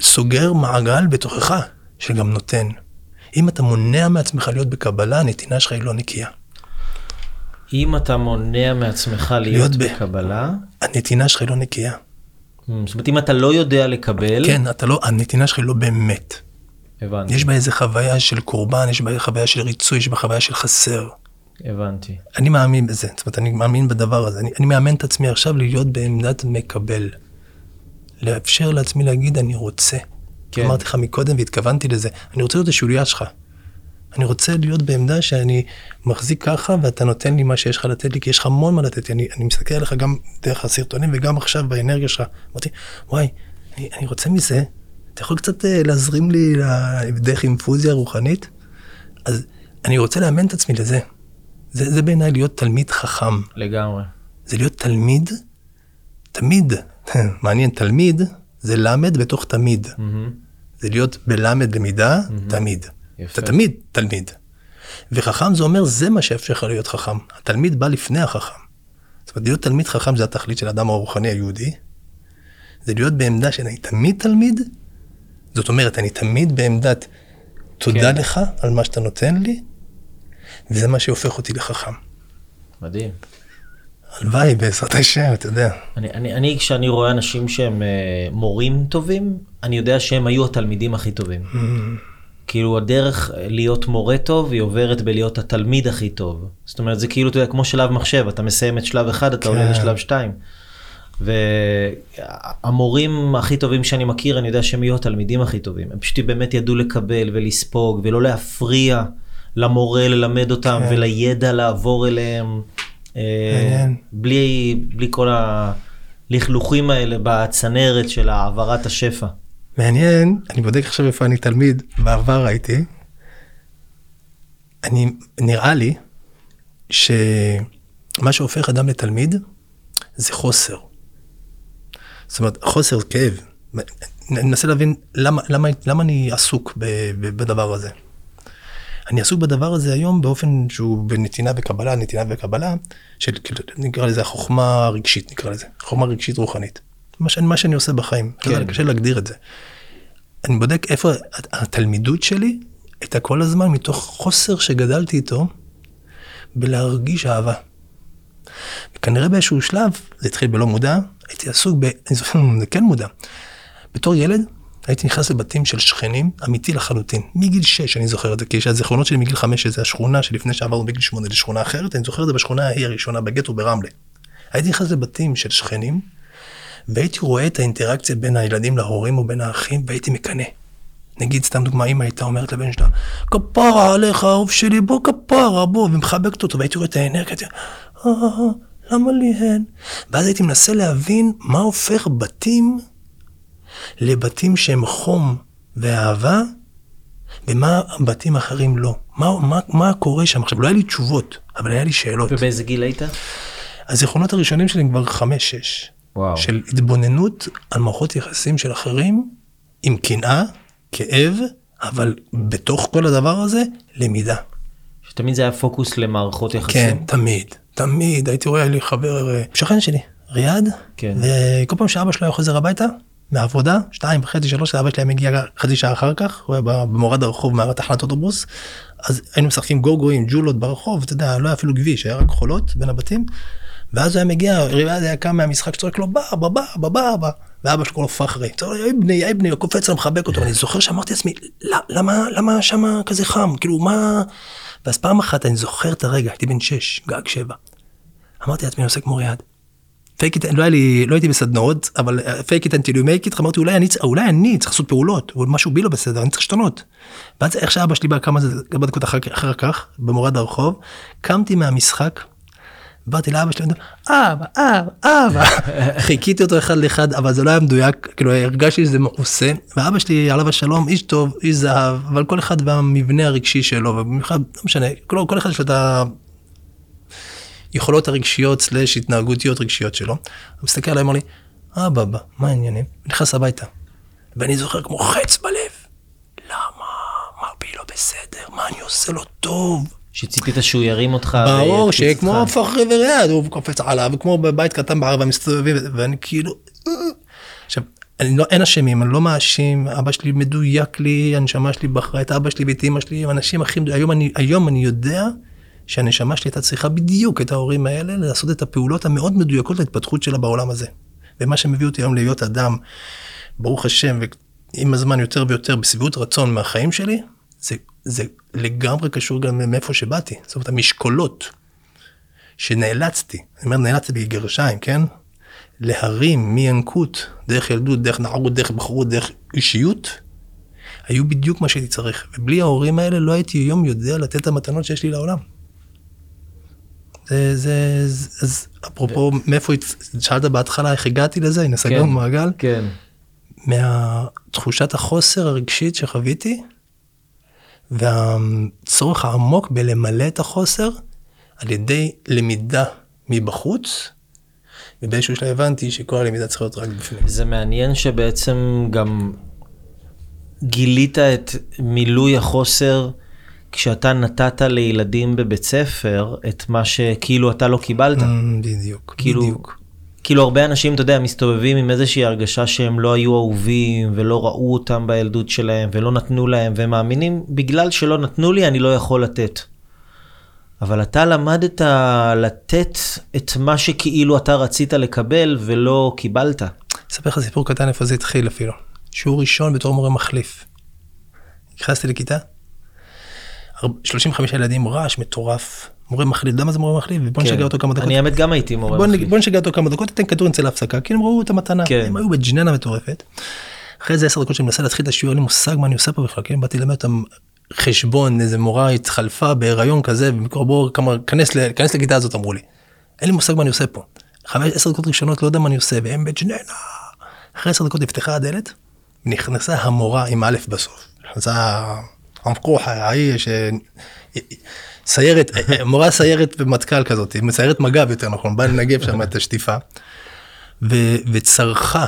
סוגר מעגל בתוכך, שגם נותן. אם אתה מונע מעצמך להיות בקבלה, הנתינה שלך היא לא נקייה. אם אתה מונע מעצמך להיות בקבלה, הנתינה שלך היא לא נקייה. זאת אומרת, אם אתה לא יודע לקבל... כן, הנתינה שלך היא לא באמת. הבנתי. יש בה איזו חוויה של קורבן, יש בה חוויה של ריצוי, יש בה חוויה של חסר. הבנתי. אני מאמין בזה, זאת אומרת, אני מאמין בדבר הזה. אני מאמן את עצמי עכשיו להיות בעמדת מקבל. לאפשר לעצמי להגיד, אני רוצה. כן. אמרתי לך מקודם והתכוונתי לזה. אני רוצה להיות השוליה שלך. אני רוצה להיות בעמדה שאני מחזיק ככה, ואתה נותן לי מה שיש לך לתת לי, כי יש לך המון מה לתת לי. אני מסתכל עליך גם דרך הסרטונים, וגם עכשיו באנרגיה שלך. אמרתי, וואי, אני רוצה מזה. אתה יכול קצת להזרים לי דרך אינפוזיה רוחנית? אז אני רוצה לאמן את עצמי לזה. זה בעיניי להיות תלמיד חכם. לגמרי. זה להיות תלמיד, תמיד. מעניין, תלמיד זה למד בתוך תמיד. זה להיות בלמד במידה, תמיד. אתה תמיד תלמיד. וחכם זה אומר, זה מה שאפשר לך להיות חכם. התלמיד בא לפני החכם. זאת אומרת, להיות תלמיד חכם זה התכלית של האדם הרוחני היהודי. זה להיות בעמדה שאני תמיד תלמיד. זאת אומרת, אני תמיד בעמדת תודה לך על מה שאתה נותן לי, וזה מה שהופך אותי לחכם. מדהים. הלוואי, בעזרת השם, אתה יודע. אני כשאני רואה אנשים שהם מורים טובים, אני יודע שהם היו התלמידים הכי טובים. כאילו הדרך להיות מורה טוב, היא עוברת בלהיות התלמיד הכי טוב. זאת אומרת, זה כאילו, אתה יודע, כמו שלב מחשב, אתה מסיים את שלב אחד, אתה עולה לשלב 2. והמורים הכי טובים שאני מכיר, אני יודע שהם יהיו התלמידים הכי טובים. הם פשוט באמת ידעו לקבל ולספוג, ולא להפריע למורה ללמד אותם, כן. ולידע לעבור אליהם, בלי כל הלכלוכים האלה בצנרת של העברת השפע. מעניין, אני בודק עכשיו איפה אני תלמיד, בעבר ראיתי, נראה לי שמה שהופך אדם לתלמיד, זה חוסר. זאת אומרת, חוסר כאב. אני מנסה להבין למה אני עסוק בדבר הזה. אני עסוק בדבר הזה היום באופן שהוא בנתינה וקבלה, נקרא לזה החוכמה הרגשית, חוכמה רגשית רוחנית. מה שאני עושה בחיים. קשה להגדיר את זה. אני בודק איפה התלמידות שלי הייתה כל הזמן מתוך חוסר שגדלתי איתו בלהרגיש אהבה. וכנראה באיזשהו שלב, זה התחיל בלא מודע, הייתי עסוק זה כן מודע. בתור ילד, הייתי נכנס לבתים של שכנים, אמיתי לחלוטין. מגיל 6 אני זוכר את זה, כי הזיכרונות שלי מגיל 5, שזה השכונה שלפני שעברנו בגיל 8 לשכונה אחרת, אני זוכר את זה בשכונה ההיא הראשונה, בגטו ברמלה. הייתי נכנס לבתים של שכנים, והייתי רואה את האינטראקציה בין הילדים להורים ובין האחים, והייתי מקנה. נגיד, סתם דוגמא, אמא הייתה אומרת לבן שלה, כפרה עליך, אהוב שלי, בוא כפרה, בוא, ומחבקת אותו, והייתי רואה את האנרגיה, למה לי הן? ואז הייתי מנסה להבין מה הופך בתים לבתים שהם חום ואהבה, ומה בתים אחרים לא. מה קורה שם? עכשיו, לא היה לי תשובות, אבל היה לי שאלות. ובאיזה גיל היית? הזיכרונות הראשונים שלי הם כבר 5-6. וואו. של התבוננות על מערכות יחסים של אחרים, עם קנאה, כאב, אבל בתוך כל הדבר הזה, למידה. שתמיד זה היה פוקוס למערכות יחסים? כן, תמיד. הייתי רואה לי חבר, שכן שלי, ריאד, כן. וכל פעם שאבא שלו היה חוזר הביתה, מהעבודה, 2:30-3, אבא שלי מגיע חצי שעה אחר כך, הוא היה במורד הרחוב, מערת תחנת אוטובוס, אז היינו משחקים גוגויים, ג'ולות ברחוב, אתה יודע, לא היה אפילו גביש, היה רק חולות בין הבתים, ואז הוא היה מגיע, ריאד היה קם מהמשחק שצורק לו, בא, ואבא שלו פחרי, אי בני, קופץ לו, מחבק אותו, אני זוכר שאמרתי לעצמי, למה שמה כזה חם, כאילו מה, ואז פעם אחת אני זוכר את הרגע, הייתי בן 6, גג 7, אמרתי לעצמי, אני עושה כמו ריאד, לא הייתי בסדנאות, אבל fake it until you make it, אמרתי, אולי אני צריך לעשות פעולות, או משהו בי לא בסדר, אני צריך שתנות. ואז איך שאבא שלי בא כמה דקות אחר כך, במורד הרחוב, קמתי מהמשחק, באתי לאבא שלי, אבא, חיכיתי אותו אחד לאחד, אבל זה לא היה מדויק, כאילו הרגשתי שזה מעושה, ואבא שלי עליו השלום, איש טוב, איש זהב, אבל כל אחד במבנה הרגשי שלו, ובמיוחד, לא משנה, כל אחד שאתה... יכולות הרגשיות סלש התנהגותיות רגשיות שלו. הוא מסתכל עליי, אמר לי, אבא, מה העניינים? נכנס הביתה. ואני זוכר כמו חץ בלב. למה? מה בי לא בסדר? מה אני עושה לו טוב? שציפית שהוא ירים אותך. ברור, שכמו פחרי וריאד, הוא קופץ עליו, וכמו בבית קטן בערבה מסתובבים, ואני כאילו... עכשיו, אין אשמים, אני לא מאשים, אבא שלי מדויק לי, הנשמה שלי בחרה את אבא שלי ואת אמא שלי, אנשים אחים, היום אני יודע... שהנשמה שלי הייתה צריכה בדיוק את ההורים האלה, לעשות את הפעולות המאוד מדויקות להתפתחות שלה בעולם הזה. ומה שמביא אותי היום להיות אדם, ברוך השם, ועם הזמן יותר ויותר בסביבות רצון מהחיים שלי, זה לגמרי קשור גם מאיפה שבאתי. זאת אומרת, המשקולות שנאלצתי, אני אומר נאלצתי בגרשיים, כן? להרים מינקות, דרך ילדות, דרך נערות, דרך בחרות, דרך אישיות, היו בדיוק מה שהייתי צריך. ובלי ההורים האלה לא הייתי יום יודע לתת את המתנות שיש לי לעולם. אז אפרופו, מאיפה שאלת בהתחלה, איך הגעתי לזה? הנה סגרנו מעגל. כן. מהתחושת החוסר הרגשית שחוויתי, והצורך העמוק בלמלא את החוסר, על ידי למידה מבחוץ, ובאיזשהו שלה הבנתי שכל הלמידה צריכה להיות רק בפנים. זה מעניין שבעצם גם גילית את מילוי החוסר, כשאתה נתת לילדים בבית ספר, את מה שכאילו אתה לא קיבלת. בדיוק, בדיוק. כאילו הרבה אנשים, אתה יודע, מסתובבים עם איזושהי הרגשה שהם לא היו אהובים, ולא ראו אותם בילדות שלהם, ולא נתנו להם, והם מאמינים, בגלל שלא נתנו לי, אני לא יכול לתת. אבל אתה למדת לתת את מה שכאילו אתה רצית לקבל, ולא קיבלת. אספר לך סיפור קטן איפה זה התחיל אפילו. שיעור ראשון בתור מורה מחליף. נכנסתי לכיתה, 35 ילדים, רעש מטורף, מורה מחליף, למה זה מורה מחליף? ובוא נשגע אותו כמה דקות. אני אמת גם הייתי מורה מחליף. בוא נשגע אותו כמה דקות, אתן כדור נצא להפסקה, כי הם ראו את המתנה, הם היו בג'ננה מטורפת. אחרי זה 10 דקות שאני מנסה להתחיל את השיעור, אין לי מושג מה אני עושה פה בכלל, כי אני באתי ללמד אותם חשבון, איזה מורה התחלפה בהיריון כזה, ובמקור בואו כנס לכיתה הזאת, אמרו לי. אין לי מושג מה אני עושה פה. 10 דקות ראשונות לא יודע מה אני עושה, והם בג'ננה. אחרי 10 דקות נפתחה הדלת, נכנסה המורה עם א' בסוף. נכנסה המקוחה, ההיא סיירת, מורה סיירת במתקל כזאת, סיירת מגב יותר נכון, באה לנגב שם את השטיפה, וצרחה,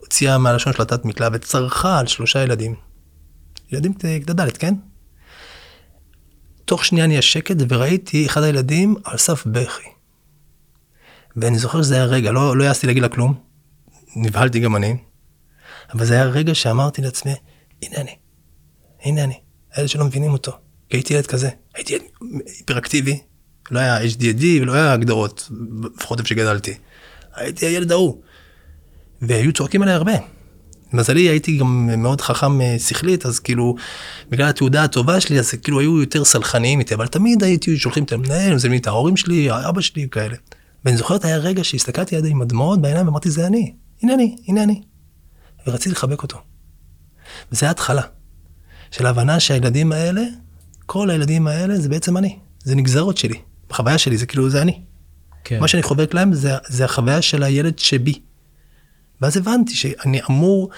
הוציאה מהלשון של התת מקלע, וצרחה על 3 ילדים, ילדים גדלת, כן? תוך שנייה נהיה שקט, וראיתי אחד הילדים על סף בכי, ואני זוכר שזה היה רגע, לא יעשתי להגיד לה כלום, נבהלתי גם אני, אבל זה היה רגע שאמרתי לעצמי, הנה אני, הילד שלא מבינים אותו, הייתי ילד כזה, הייתי ילד היפראקטיבי, לא היה HDD ולא היה הגדרות, לפחות איפה שגדלתי, הייתי הילד ההוא, והיו צועקים עליי הרבה, למזלי הייתי גם מאוד חכם שכלית, אז כאילו, בגלל התעודה הטובה שלי, אז כאילו היו יותר סלחניים איתי, אבל תמיד הייתי שולחים את המנהל, מזלמים את ההורים שלי, האבא שלי וכאלה, ואני זוכרת היה רגע שהסתכלתי ידי עם הדמעות בעיניים, ואמרתי זה אני, הנה אני, ורציתי לחבק אותו, וזה ההתחלה של ההבנה שהילדים האלה, כל הילדים האלה זה בעצם אני, זה נגזרות שלי, החוויה שלי זה כאילו זה אני. כן. מה שאני חובק להם זה החוויה של הילד שבי. ואז הבנתי שאני אמור,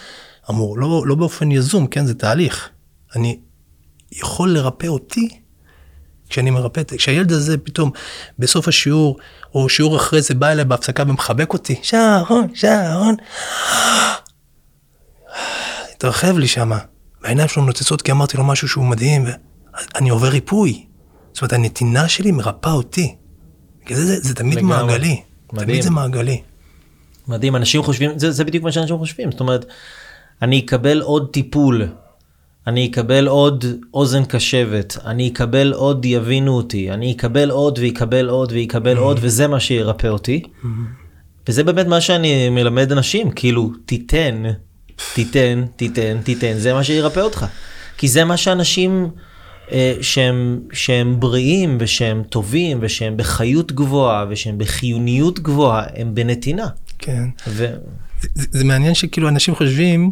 לא באופן יזום, כן, זה תהליך. אני יכול לרפא אותי כשאני מרפא, כשהילד הזה פתאום בסוף השיעור, או שיעור אחרי זה בא אליי בהפסקה ומחבק אותי, שרון, התרחב לי שמה. והעיניים שלו נוצצות כי אמרתי לו משהו שהוא מדהים, אני עובר ריפוי. זאת אומרת, הנתינה שלי מרפא אותי. בגלל זה, זה תמיד מעגלי. תמיד זה מעגלי. מדהים, אנשים חושבים, זה בדיוק מה שאנשים חושבים. זאת אומרת, אני אקבל עוד טיפול, אני אקבל עוד אוזן קשבת, אני אקבל עוד יבינו אותי, אני אקבל עוד ויקבל עוד, וזה מה שירפא אותי. וזה באמת מה שאני מלמד אנשים, כאילו, תיתן, זה מה שירפא אותך. כי זה מה שאנשים שהם בריאים ושהם טובים ושהם בחיות גבוהה ושהם בחיוניות גבוהה, הם בנתינה. כן. זה מעניין שכאילו אנשים חושבים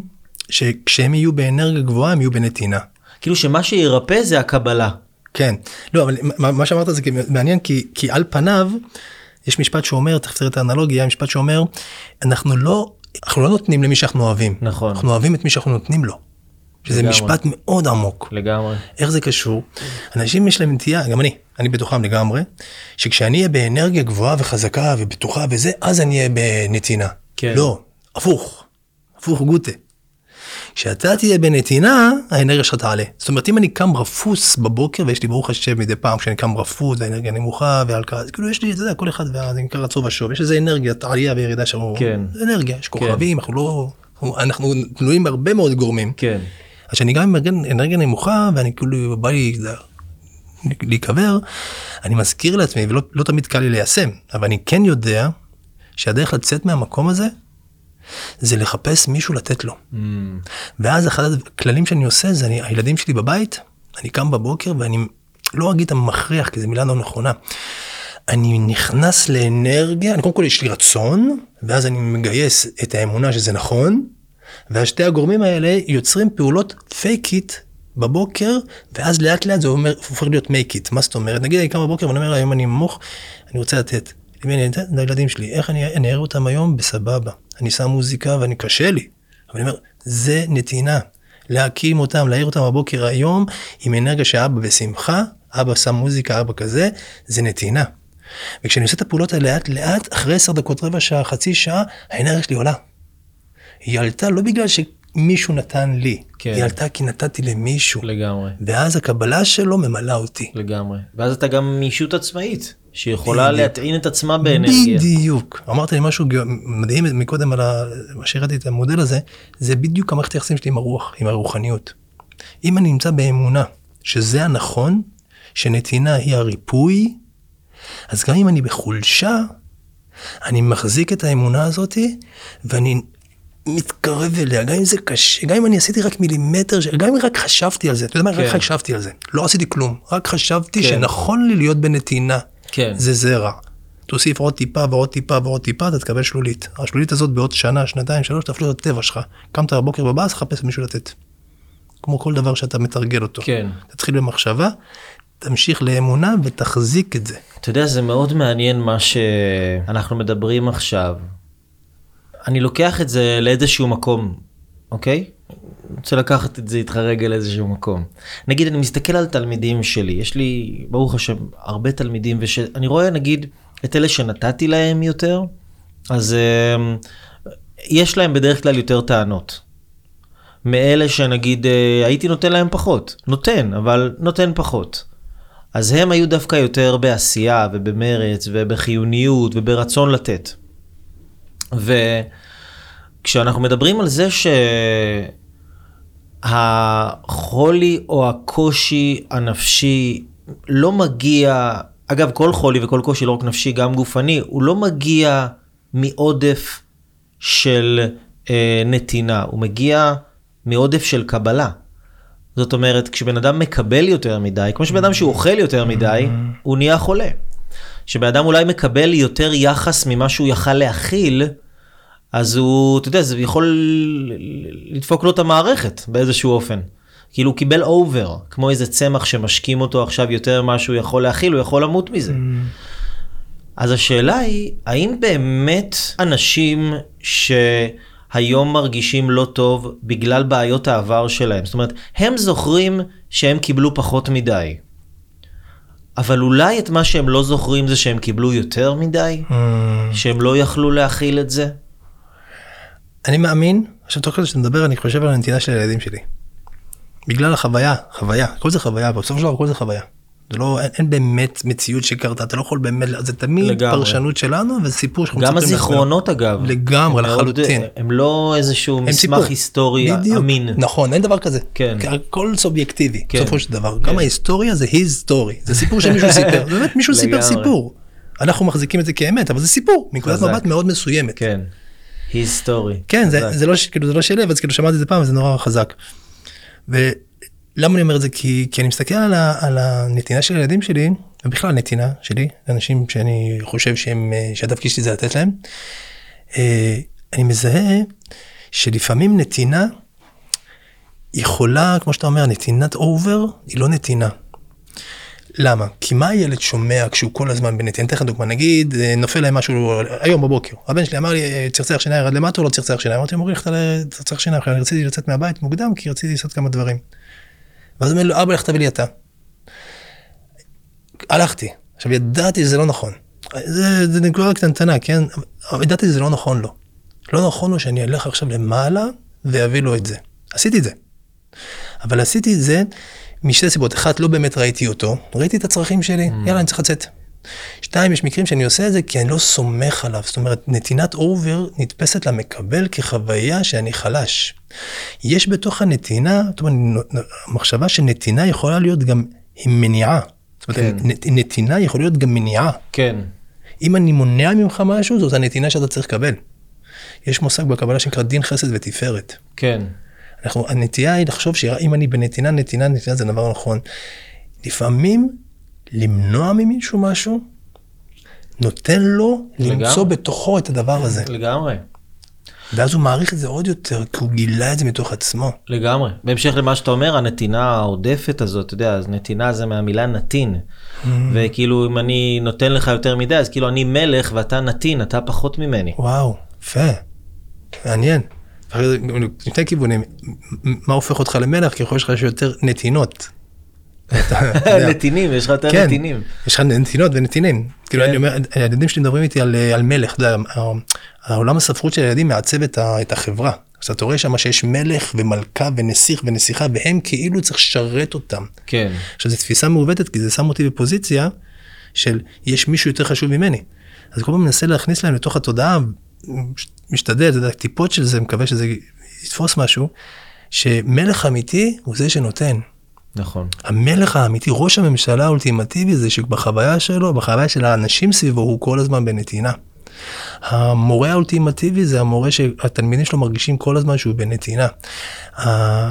שכשהם יהיו באנרגיה גבוהה הם יהיו בנתינה. כאילו שמה שירפא זה הקבלה. כן. לא, אבל מה שאמרת זה מעניין כי על פניו יש משפט שאומר, תחזיר את האנלוגיה, משפט שאומר, אנחנו לא נותנים למי שאנחנו אוהבים. נכון. אנחנו אוהבים את מי שאנחנו נותנים לו. שזה לגמרי. משפט מאוד עמוק. לגמרי. איך זה קשור? אנשים יש להם נטייה, גם אני בטוחם לגמרי, שכשאני אהיה באנרגיה גבוהה וחזקה ובטוחה וזה, אז אני אהיה בנתינה. כן. לא, הפוך גוטה. כשאתה תהיה בנתינה, האנרגיה שלך תעלה. זאת אומרת, אם אני קם רפוס בבוקר, ויש לי ברוך השם מדי פעם, כשאני קם רפוס, והאנרגיה נמוכה, אז כאילו יש לי, אתה יודע, כל אחד, וזה נקרא צוב ושוב, יש איזו אנרגיה, תעלייה וירידה שם. כן. אנרגיה, יש כוכבים, אנחנו תלויים הרבה מאוד גורמים. כן. אז כשאני גם עם אנרגיה נמוכה, ואני כאילו בא לי להיקבר, אני מזכיר לעצמי, ולא תמיד קל לי ליישם, אבל אני כן יודע שהדרך לצאת מהמקום הזה, זה לחפש מישהו לתת לו. ואז אחד הכללים שאני עושה, זה הילדים שלי בבית, אני קם בבוקר ואני לא אגיד המכריח, כי זו מילה לא נכונה. אני נכנס לאנרגיה, אני קודם כל יש לי רצון, ואז אני מגייס את האמונה שזה נכון, והשתי הגורמים האלה יוצרים פעולות fake it בבוקר, ואז לאט לאט זה אומר, הופך להיות make it. מה זאת אומרת? נגיד אני קם בבוקר ואני אומר, היום אני מוך, אני רוצה לתת. אני אתן לילדים שלי, איך אני אראה אותם היום? בסבבה. אני שם מוזיקה ואני קשה לי. אבל אני אומר, זה נתינה. להקים אותם, להעיר אותם בבוקר היום, עם אנרגיה שאבא בשמחה, אבא שם מוזיקה, אבא כזה, זה נתינה. וכשאני עושה את הפעולות האלה לאט לאט, אחרי 10 דקות, רבע שעה, חצי שעה, האנרגיה שלי עולה. היא עלתה לא בגלל שמישהו נתן לי, כן. היא עלתה כי נתתי למישהו. לגמרי. ואז הקבלה שלו ממלאה אותי. לגמרי. ואז אתה גם אישות עצמאית. שיכולה להטעין את עצמה באנרגיה. בדיוק. אמרת לי משהו מדהים מקודם על מה שהראיתי את המודל הזה, זה בדיוק המערכת היחסים שלי עם הרוח, עם הרוחניות. אם אני נמצא באמונה שזה הנכון, שנתינה היא הריפוי, אז גם אם אני בחולשה, אני מחזיק את האמונה הזאת, ואני מתקרב אליה, גם אם זה קשה, גם אם אני עשיתי רק מילימטר, גם אם רק חשבתי על זה, אתה יודע מה? רק חשבתי על זה. לא עשיתי כלום, רק חשבתי שנכון לי להיות בנתינה. כן. זה זרע. תוסיף עוד טיפה ועוד טיפה ועוד טיפה, אתה תקבל שלולית. השלולית הזאת בעוד שנה, שנתיים, שלוש, תפלו את הטבע שלך. קמת בבוקר בבאס, חפש מישהו לתת. כמו כל דבר שאתה מתרגל אותו. כן. תתחיל במחשבה, תמשיך לאמונה ותחזיק את זה. אתה יודע, זה מאוד מעניין מה שאנחנו מדברים עכשיו. אני לוקח את זה לאיזשהו מקום, אוקיי? אני רוצה לקחת את זה איתך רגע לאיזשהו מקום. נגיד, אני מסתכל על תלמידים שלי, יש לי, ברוך השם, הרבה תלמידים, ואני רואה, נגיד, את אלה שנתתי להם יותר, אז יש להם בדרך כלל יותר טענות. מאלה שנגיד, הייתי נותן להם פחות. נותן, אבל נותן פחות. אז הם היו דווקא יותר בעשייה, ובמרץ, ובחיוניות, וברצון לתת. וכשאנחנו מדברים על זה החולי או הקושי הנפשי לא מגיע, אגב כל חולי וכל קושי, לא רק נפשי, גם גופני, הוא לא מגיע מעודף של נתינה, הוא מגיע מעודף של קבלה. זאת אומרת, כשבן אדם מקבל יותר מדי, כמו שבן אדם שהוא אוכל יותר מדי, הוא נהיה חולה. כשבן אדם אולי מקבל יותר יחס ממה שהוא יכל להכיל, אז הוא, אתה יודע, זה יכול לדפוק לו את המערכת באיזשהו אופן. כאילו הוא קיבל אובר, כמו איזה צמח שמשקים אותו עכשיו יותר מה שהוא יכול להכיל, הוא יכול למות מזה. אז השאלה היא, האם באמת אנשים שהיום מרגישים לא טוב בגלל בעיות העבר שלהם? זאת אומרת, הם זוכרים שהם קיבלו פחות מדי. אבל אולי את מה שהם לא זוכרים זה שהם קיבלו יותר מדי? שהם לא יכלו להכיל את זה? אני מאמין, עכשיו תוך כדי שנדבר, אני חושב על הנתינה של הילדים שלי. בגלל החוויה, כל זה חוויה, בסוף שלו כל זה חוויה. זה לא, אין באמת מציאות שקרת, אתה לא יכול באמת, זה תמיד לגמרי. פרשנות שלנו וסיפור שאנחנו מצפים. גם הזיכרונות לכם. אגב. לגמרי, לחלוטין. הם לא איזשהו מסמך היסטורי אמין. נכון, אין דבר כזה. כן. הכל סובייקטיבי, כן. בסופו של דבר. כן. גם ההיסטוריה זה היסטורי, זה סיפור שמישהו סיפר. באמת מישהו סיפר סיפור. אנחנו מחזיקים את זה כאמת, אבל זה סיפור, מנקודת מבט מאוד מסוימת. כן. היסטורי. כן, זה לא שאלה, אבל כאילו שמעתי את זה פעם, זה נורא חזק. ולמה אני אומר את זה? כי אני מסתכל על הנתינה של הילדים שלי, ובכלל הנתינה שלי, לאנשים שאני חושב שהדווקא שלי זה לתת להם, אני מזהה שלפעמים נתינה יכולה, כמו שאתה אומר, נתינת אובר היא לא נתינה. למה? כי מה הילד שומע כשהוא כל הזמן בנתינה? תכף דוגמה, נגיד, נופל להם משהו היום בבוקר. הבן שלי אמר לי, צרצח שינה ירד למטה או לא צרצח שינה? אמרתי, מורי, לך לצרצח שינה, אני רציתי לצאת מהבית מוקדם, כי רציתי לעשות כמה דברים. ואז הוא אומר לו, אבא, לך תביא לי אתה. הלכתי. עכשיו, ידעתי שזה לא נכון. זה נקודה קטנטנה, כן? ידעתי שזה לא נכון לו. לא נכון לו שאני אלך עכשיו למעלה ואביא לו את זה. עשיתי את זה. אבל עשיתי את זה משתי סיבות. אחת, לא באמת ראיתי אותו, ראיתי את הצרכים שלי, יאללה, אני צריך לצאת. שתיים, יש מקרים שאני עושה את זה כי אני לא סומך עליו. זאת אומרת, נתינת אובר נתפסת למקבל כחוויה שאני חלש. יש בתוך הנתינה, זאת אומרת, המחשבה שנתינה יכולה להיות גם מניעה. זאת אומרת, נתינה יכולה להיות גם מניעה. כן. אם אני מונע ממך משהו, זאת הנתינה שאתה צריך לקבל. יש מושג בקבלה שנקרא דין חסד ותפארת. כן. הנטייה היא לחשוב שאם אני בנתינה, נתינה זה דבר נכון. לפעמים למנוע ממישהו משהו, נותן לו למצוא בתוכו את הדבר הזה. לגמרי. ואז הוא מעריך את זה עוד יותר, כי הוא גילה את זה מתוך עצמו. לגמרי. בהמשך למה שאתה אומר, הנתינה העודפת הזאת, אתה יודע, אז נתינה זה מהמילה נתין. וכאילו, אם אני נותן לך יותר מדי, אז כאילו אני מלך ואתה נתין, אתה פחות ממני. וואו, יפה. מעניין. לפני כיוונים, מה הופך אותך למלך? כי יכול להיות לך יותר נתינות. נתינים, יש לך יותר נתינים. יש לך נתינות ונתינים. כאילו, אני אומר, הילדים שלי מדברים איתי על מלך, העולם הספרות של הילדים מעצב את החברה. אז אתה רואה שם שיש מלך ומלכה ונסיך ונסיכה, והם כאילו צריך לשרת אותם. כן. עכשיו, זו תפיסה מעוותת, כי זה שם אותי בפוזיציה של יש מישהו יותר חשוב ממני. אז כל פעם מנסה להכניס להם לתוך התודעה, משתדל, טיפות של זה, מקווה שזה יתפוס משהו, שמלך אמיתי הוא זה שנותן. נכון. המלך האמיתי, ראש הממשלה האולטימטיבי, זה שבחוויה שלו, בחוויה של האנשים סביבו, הוא כל הזמן בנתינה. המורה האולטימטיבי זה המורה שהתלמידים שלו מרגישים כל הזמן שהוא בנתינה.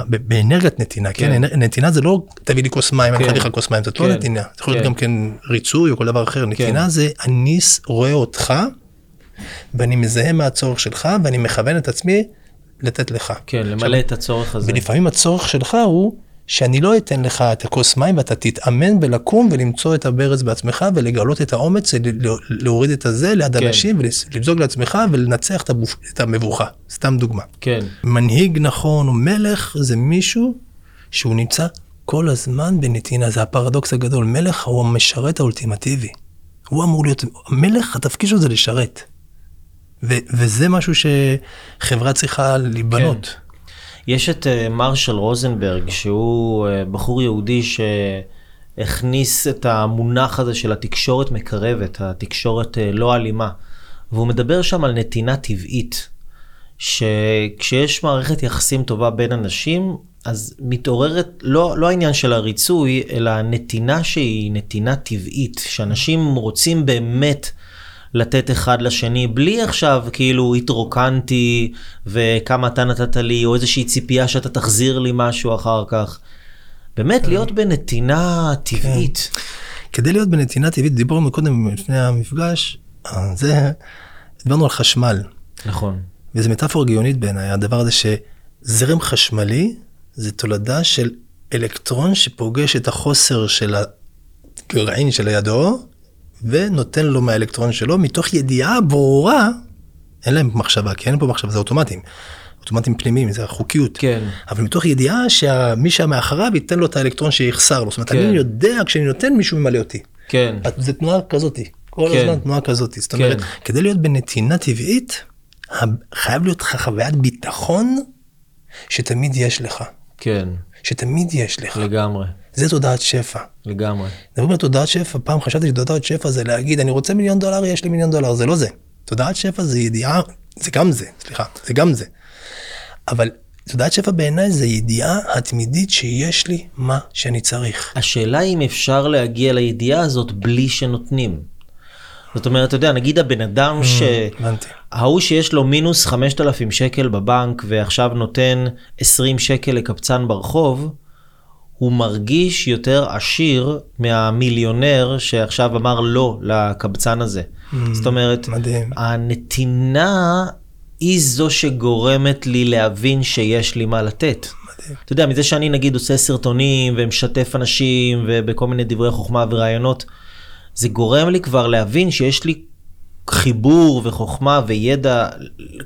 באנרגיית נתינה, כן? נתינה זה לא תביא לי כוס מים, אני חייב לך כוס מים, זאת לא נתינה. זה יכול להיות גם כן ריצוי או כל דבר אחר. נתינה זה אני רואה אותך, ואני מזהה מהצורך שלך, ואני מכוון את עצמי לתת לך. כן, למלא את הצורך הזה. ולפעמים הצורך שלך הוא שאני לא אתן לך את הכוס מים, ואתה תתאמן ולקום ולמצוא את הברז בעצמך, ולגלות את האומץ, להוריד את הזה ליד אנשים, ולבזוג לעצמך, ולנצח את המבוכה. סתם דוגמה. כן. מנהיג נכון או מלך, זה מישהו שהוא נמצא כל הזמן בנתינה. זה הפרדוקס הגדול. מלך הוא המשרת האולטימטיבי. הוא אמור להיות, המלך, התפקיד שלו זה לשרת. וזה משהו שחברה צריכה לבנות. כן. יש את מרשל רוזנברג, שהוא בחור יהודי שהכניס את המונח הזה של התקשורת מקרבת, התקשורת לא אלימה, והוא מדבר שם על נתינה טבעית, שכשיש מערכת יחסים טובה בין אנשים, אז מתעוררת לא העניין של הריצוי, אלא נתינה שהיא נתינה טבעית, שאנשים רוצים באמת לתת אחד לשני, בלי עכשיו כאילו התרוקנתי, וכמה אתה נתת לי, או איזושהי ציפייה שאתה תחזיר לי משהו אחר כך. באמת להיות בנתינה טבעית. כדי להיות בנתינה טבעית, דיברנו קודם לפני המפגש, דיברנו על חשמל. נכון. וזו מטאפורה גאונית בעיניי, הדבר הזה שזרם חשמלי, זה תולדה של אלקטרון שפוגש את החוסר של הגרעין של ידו, ונותן לו מהאלקטרון שלו, מתוך ידיעה ברורה, אין להם מחשבה, כי אין פה מחשבה, זה אוטומטים. אוטומטים פנימיים, זה החוקיות. כן. אבל מתוך ידיעה שמי שמאחריו ייתן לו את האלקטרון שיחסר לו. זאת אומרת, אני יודע, כשאני נותן, מישהו ממלא אותי. כן. זה תנועה כזאת. כל הזמן תנועה כזאת. זאת אומרת, כדי להיות בנתינה טבעית, חייב להיות חוויית ביטחון, שתמיד יש לך. כן. שתמיד יש לך. לגמרי. זה תודעת שפע. לגמרי. דברים על תודעת שפע, פעם חשבתי שתודעת שפע זה להגיד, אני רוצה $1,000,000, יש לי $1,000,000, זה לא זה. תודעת שפע זה ידיעה, זה גם זה, סליחה, זה גם זה. אבל תודעת שפע בעיניי זה ידיעה התמידית שיש לי מה שאני צריך. השאלה היא אם אפשר להגיע לידיעה הזאת בלי שנותנים. זאת אומרת, אתה יודע, נגיד הבן אדם ההוא שיש לו מינוס 5,000 שקל בבנק, ועכשיו נותן 20 שקל לקבצן ברחוב, הוא מרגיש יותר עשיר מהמיליונר שעכשיו אמר לא לקבצן הזה. זאת אומרת, מדהים. הנתינה היא זו שגורמת לי להבין שיש לי מה לתת. מדהים. אתה יודע, מזה שאני נגיד עושה סרטונים ומשתף אנשים ובכל מיני דברי חוכמה ורעיונות, זה גורם לי כבר להבין שיש לי חיבור וחוכמה וידע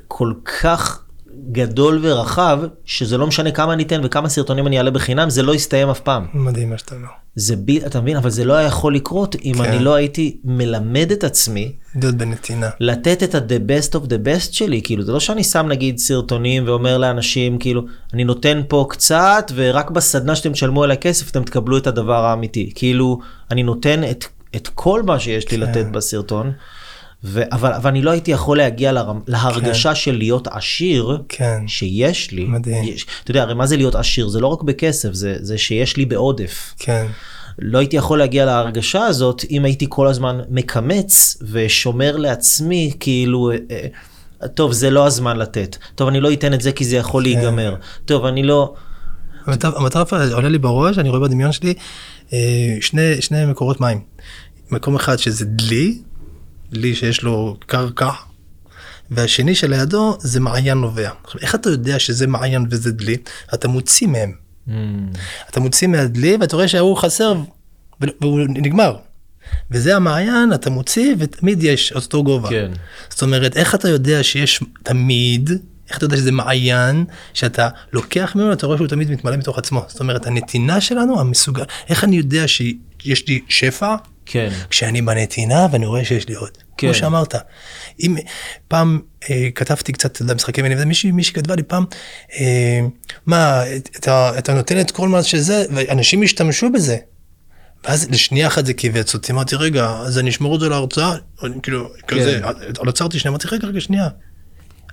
כל כך גדול ורחב, שזה לא משנה כמה אני אתן וכמה סרטונים אני אעלה בחינם, זה לא יסתיים אף פעם. מדהים מה שאתה אומר. אתה מבין? אבל זה לא היה יכול לקרות אם אני לא הייתי מלמד את עצמי. להיות בנתינה. לתת את the best of the best שלי, כאילו, זה לא שאני שם נגיד סרטונים ואומר לאנשים, כאילו, אני נותן פה קצת ורק בסדנה שאתם תשלמו על הכסף, אתם תקבלו את הדבר האמיתי. כאילו, אני נותן את כל מה שיש לי לתת בסרטון, אבל אני לא הייתי יכול להגיע להרגשה של להיות עשיר שיש לי. אתה יודע, הרי מה זה להיות עשיר? זה לא רק בכסף, זה שיש לי בעודף. לא הייתי יכול להגיע להרגשה הזאת אם הייתי כל הזמן מקמץ ושומר לעצמי כאילו טוב, זה לא הזמן לתת. טוב, אני לא אתן את זה כי זה יכול להיגמר. טוב, אני לא... המטרפה עולה לי בראש, אני רואה בדמיון שלי שני מקורות מים. מקום אחד שזה דלי, דלי שיש לו קרקע, והשני שלידו זה מעיין נובע. איך אתה יודע שזה מעיין וזה דלי? אתה מוציא מהם. אתה מוציא מהדלי ואתה רואה שהוא חסר והוא נגמר. וזה המעיין, אתה מוציא ותמיד יש אותו גובה. כן. זאת אומרת, איך אתה יודע שיש תמיד, איך אתה יודע שזה מעיין, שאתה לוקח ממנו, אתה רואה שהוא תמיד מתמלא מתוך עצמו. זאת אומרת, הנתינה שלנו, המסוגל, איך אני יודע שיש לי שפע? כן. כשאני בנתינה ואני רואה שיש לי עוד. כן. כמו שאמרת. אם פעם כתבתי קצת, משחקי מיני, מישהי כתבה לי פעם, מה, אתה נותן את כל מה שזה, ואנשים השתמשו בזה. ואז לשנייה אחת זה כיווץ אותי, אמרתי רגע, אז אני אשמור את זה להרצאה, כאילו, כזה, הלוצרתי שנייה, אמרתי רגע, שנייה,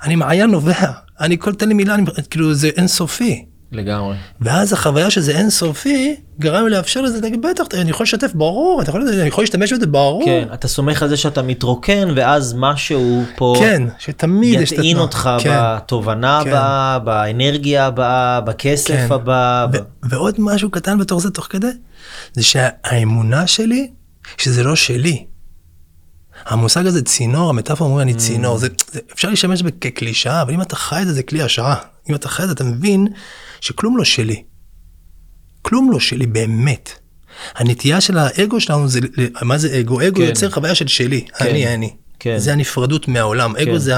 אני מעיין נובע, אני כל תן לי מילה, כאילו זה אינסופי. לגמרי. ואז החוויה שזה אינסופי, גרם לאפשר לזה, בטח, אני יכול לשתף ברור, אני יכול להשתמש בזה ברור. כן, אתה סומך על זה שאתה מתרוקן, ואז משהו פה, כן, שתמיד יש את התנועה. יתעין אותך בתובנה הבאה, באנרגיה הבאה, בכסף הבא. ועוד משהו קטן בתוך זה תוך כדי, זה שהאמונה שלי, שזה לא שלי. המושג הזה צינור, המטאפורה אומרים, אני צינור. אפשר להשתמש כקלישה, אבל אם אתה חי את זה, זה כלי השעה. אם אתה חי את זה, אתה מבין שכלום לא שלי. כלום לא שלי, באמת. הנטייה של האגו שלנו, זה, מה זה אגו? אגו יוצר חוויה של שלי. אני. זה הנפרדות מהעולם. אגו זה,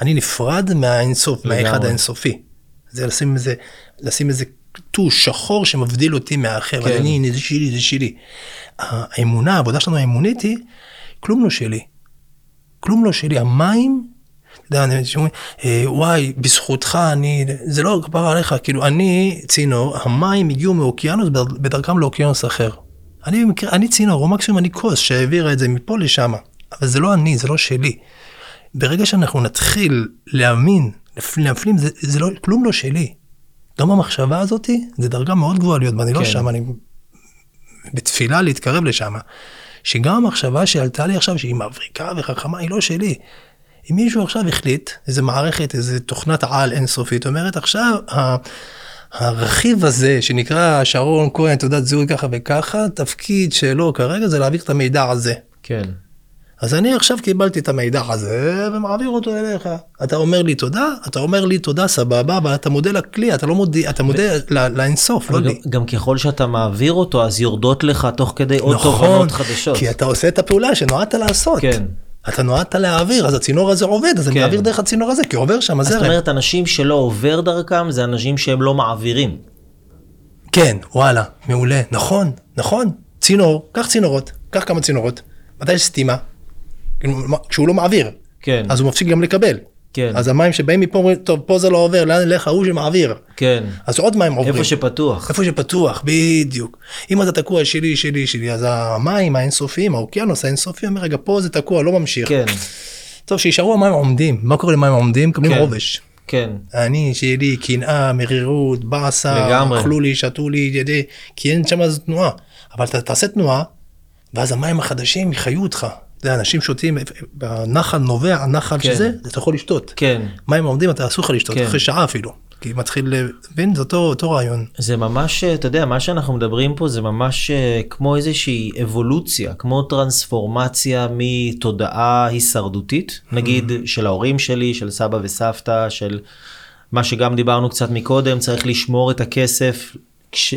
אני נפרד מהאינסוף, מהאחד האינסופי. זה לשים איזה טוש שחור שמבדיל אותי מהאחר. אבל אני, זה שלי. האמונה, העבודה שלנו האמונית היא, כלום לא שלי, המים, וואי, בזכותך, זה לא כבר עליך, כאילו אני צינור, המים הגיעו מאוקיינוס בדרכם לאוקיינוס אחר. אני צינור, או מקסימום אני כוס שהעבירה את זה מפה לשם, אבל זה לא אני, זה לא שלי. ברגע שאנחנו נתחיל להאמין, להפלים, זה כלום לא שלי. גם המחשבה הזאת, זה דרגה מאוד גבוהה להיות, ואני לא שם, אני בתפילה להתקרב לשם. שגם המחשבה שעלתה לי עכשיו, שהיא מבריקה וחכמה, היא לא שלי. אם מישהו עכשיו החליט, איזו מערכת, איזו תוכנת על אינסופית, אומרת עכשיו, הרכיב הזה שנקרא שרון כהן, תעודת זהות ככה וככה, תפקיד שלו כרגע זה להעביר את המידע הזה. כן. אז אני עכשיו קיבלתי את המידע הזה, ומעביר אותו אליך. אתה אומר לי תודה, סבבה, אבל אתה מודה לכלי, אתה מודה לאינסוף, לא לי. גם ככל שאתה מעביר אותו, אז יורדות לך תוך כדי עוד תובנות חדשות. כי אתה עושה את הפעולה שנועדת לעשות. כן. אתה נועדת להעביר, אז הצינור הזה עובד, אז אני מעביר דרך הצינור הזה, כי עובר שם הזרם. זאת אומרת, אנשים שלא עובר דרכם, זה אנשים שהם לא מעבירים. כן, וואלה, מעולה, נכון. צינור, קח כמה צינורות. מתי יש סתימה? כשהוא לא מעביר, אז הוא מפסיק גם לקבל. אז המים שבאים מפה, טוב, פה זה לא עובר, לאן לך, הוא שמעביר. אז עוד מים עוברים. איפה שפתוח, בדיוק. אם אתה תקוע שלי, אז המים האינסופיים, האוקיינוס האינסופי, אומר, רגע, פה זה תקוע, לא ממשיך. טוב, שישארו המים עומדים. מה קורה למים עומדים? קבלים עובש. אני, שלי, קנאה, מרירות, בעסה, אכלו לי, שתו לי, ידי, כי אין שם איזו תנועה. אבל אתה תעשה תנועה, ואז המים החדשים יחיו אותך. אנשים שותים, בנחל נובע, הנחל שזה, אתה יכול לשתות. כן. מים עומדים, אתה אסור לך לשתות, אחרי שעה אפילו. כי מתחיל לבין, זה אותו רעיון. זה ממש, אתה יודע, מה שאנחנו מדברים פה, זה ממש כמו איזושהי אבולוציה, כמו טרנספורמציה מתודעה הישרדותית, נגיד, של ההורים שלי, של סבא וסבתא, של מה שגם דיברנו קצת מקודם, צריך לשמור את הכסף,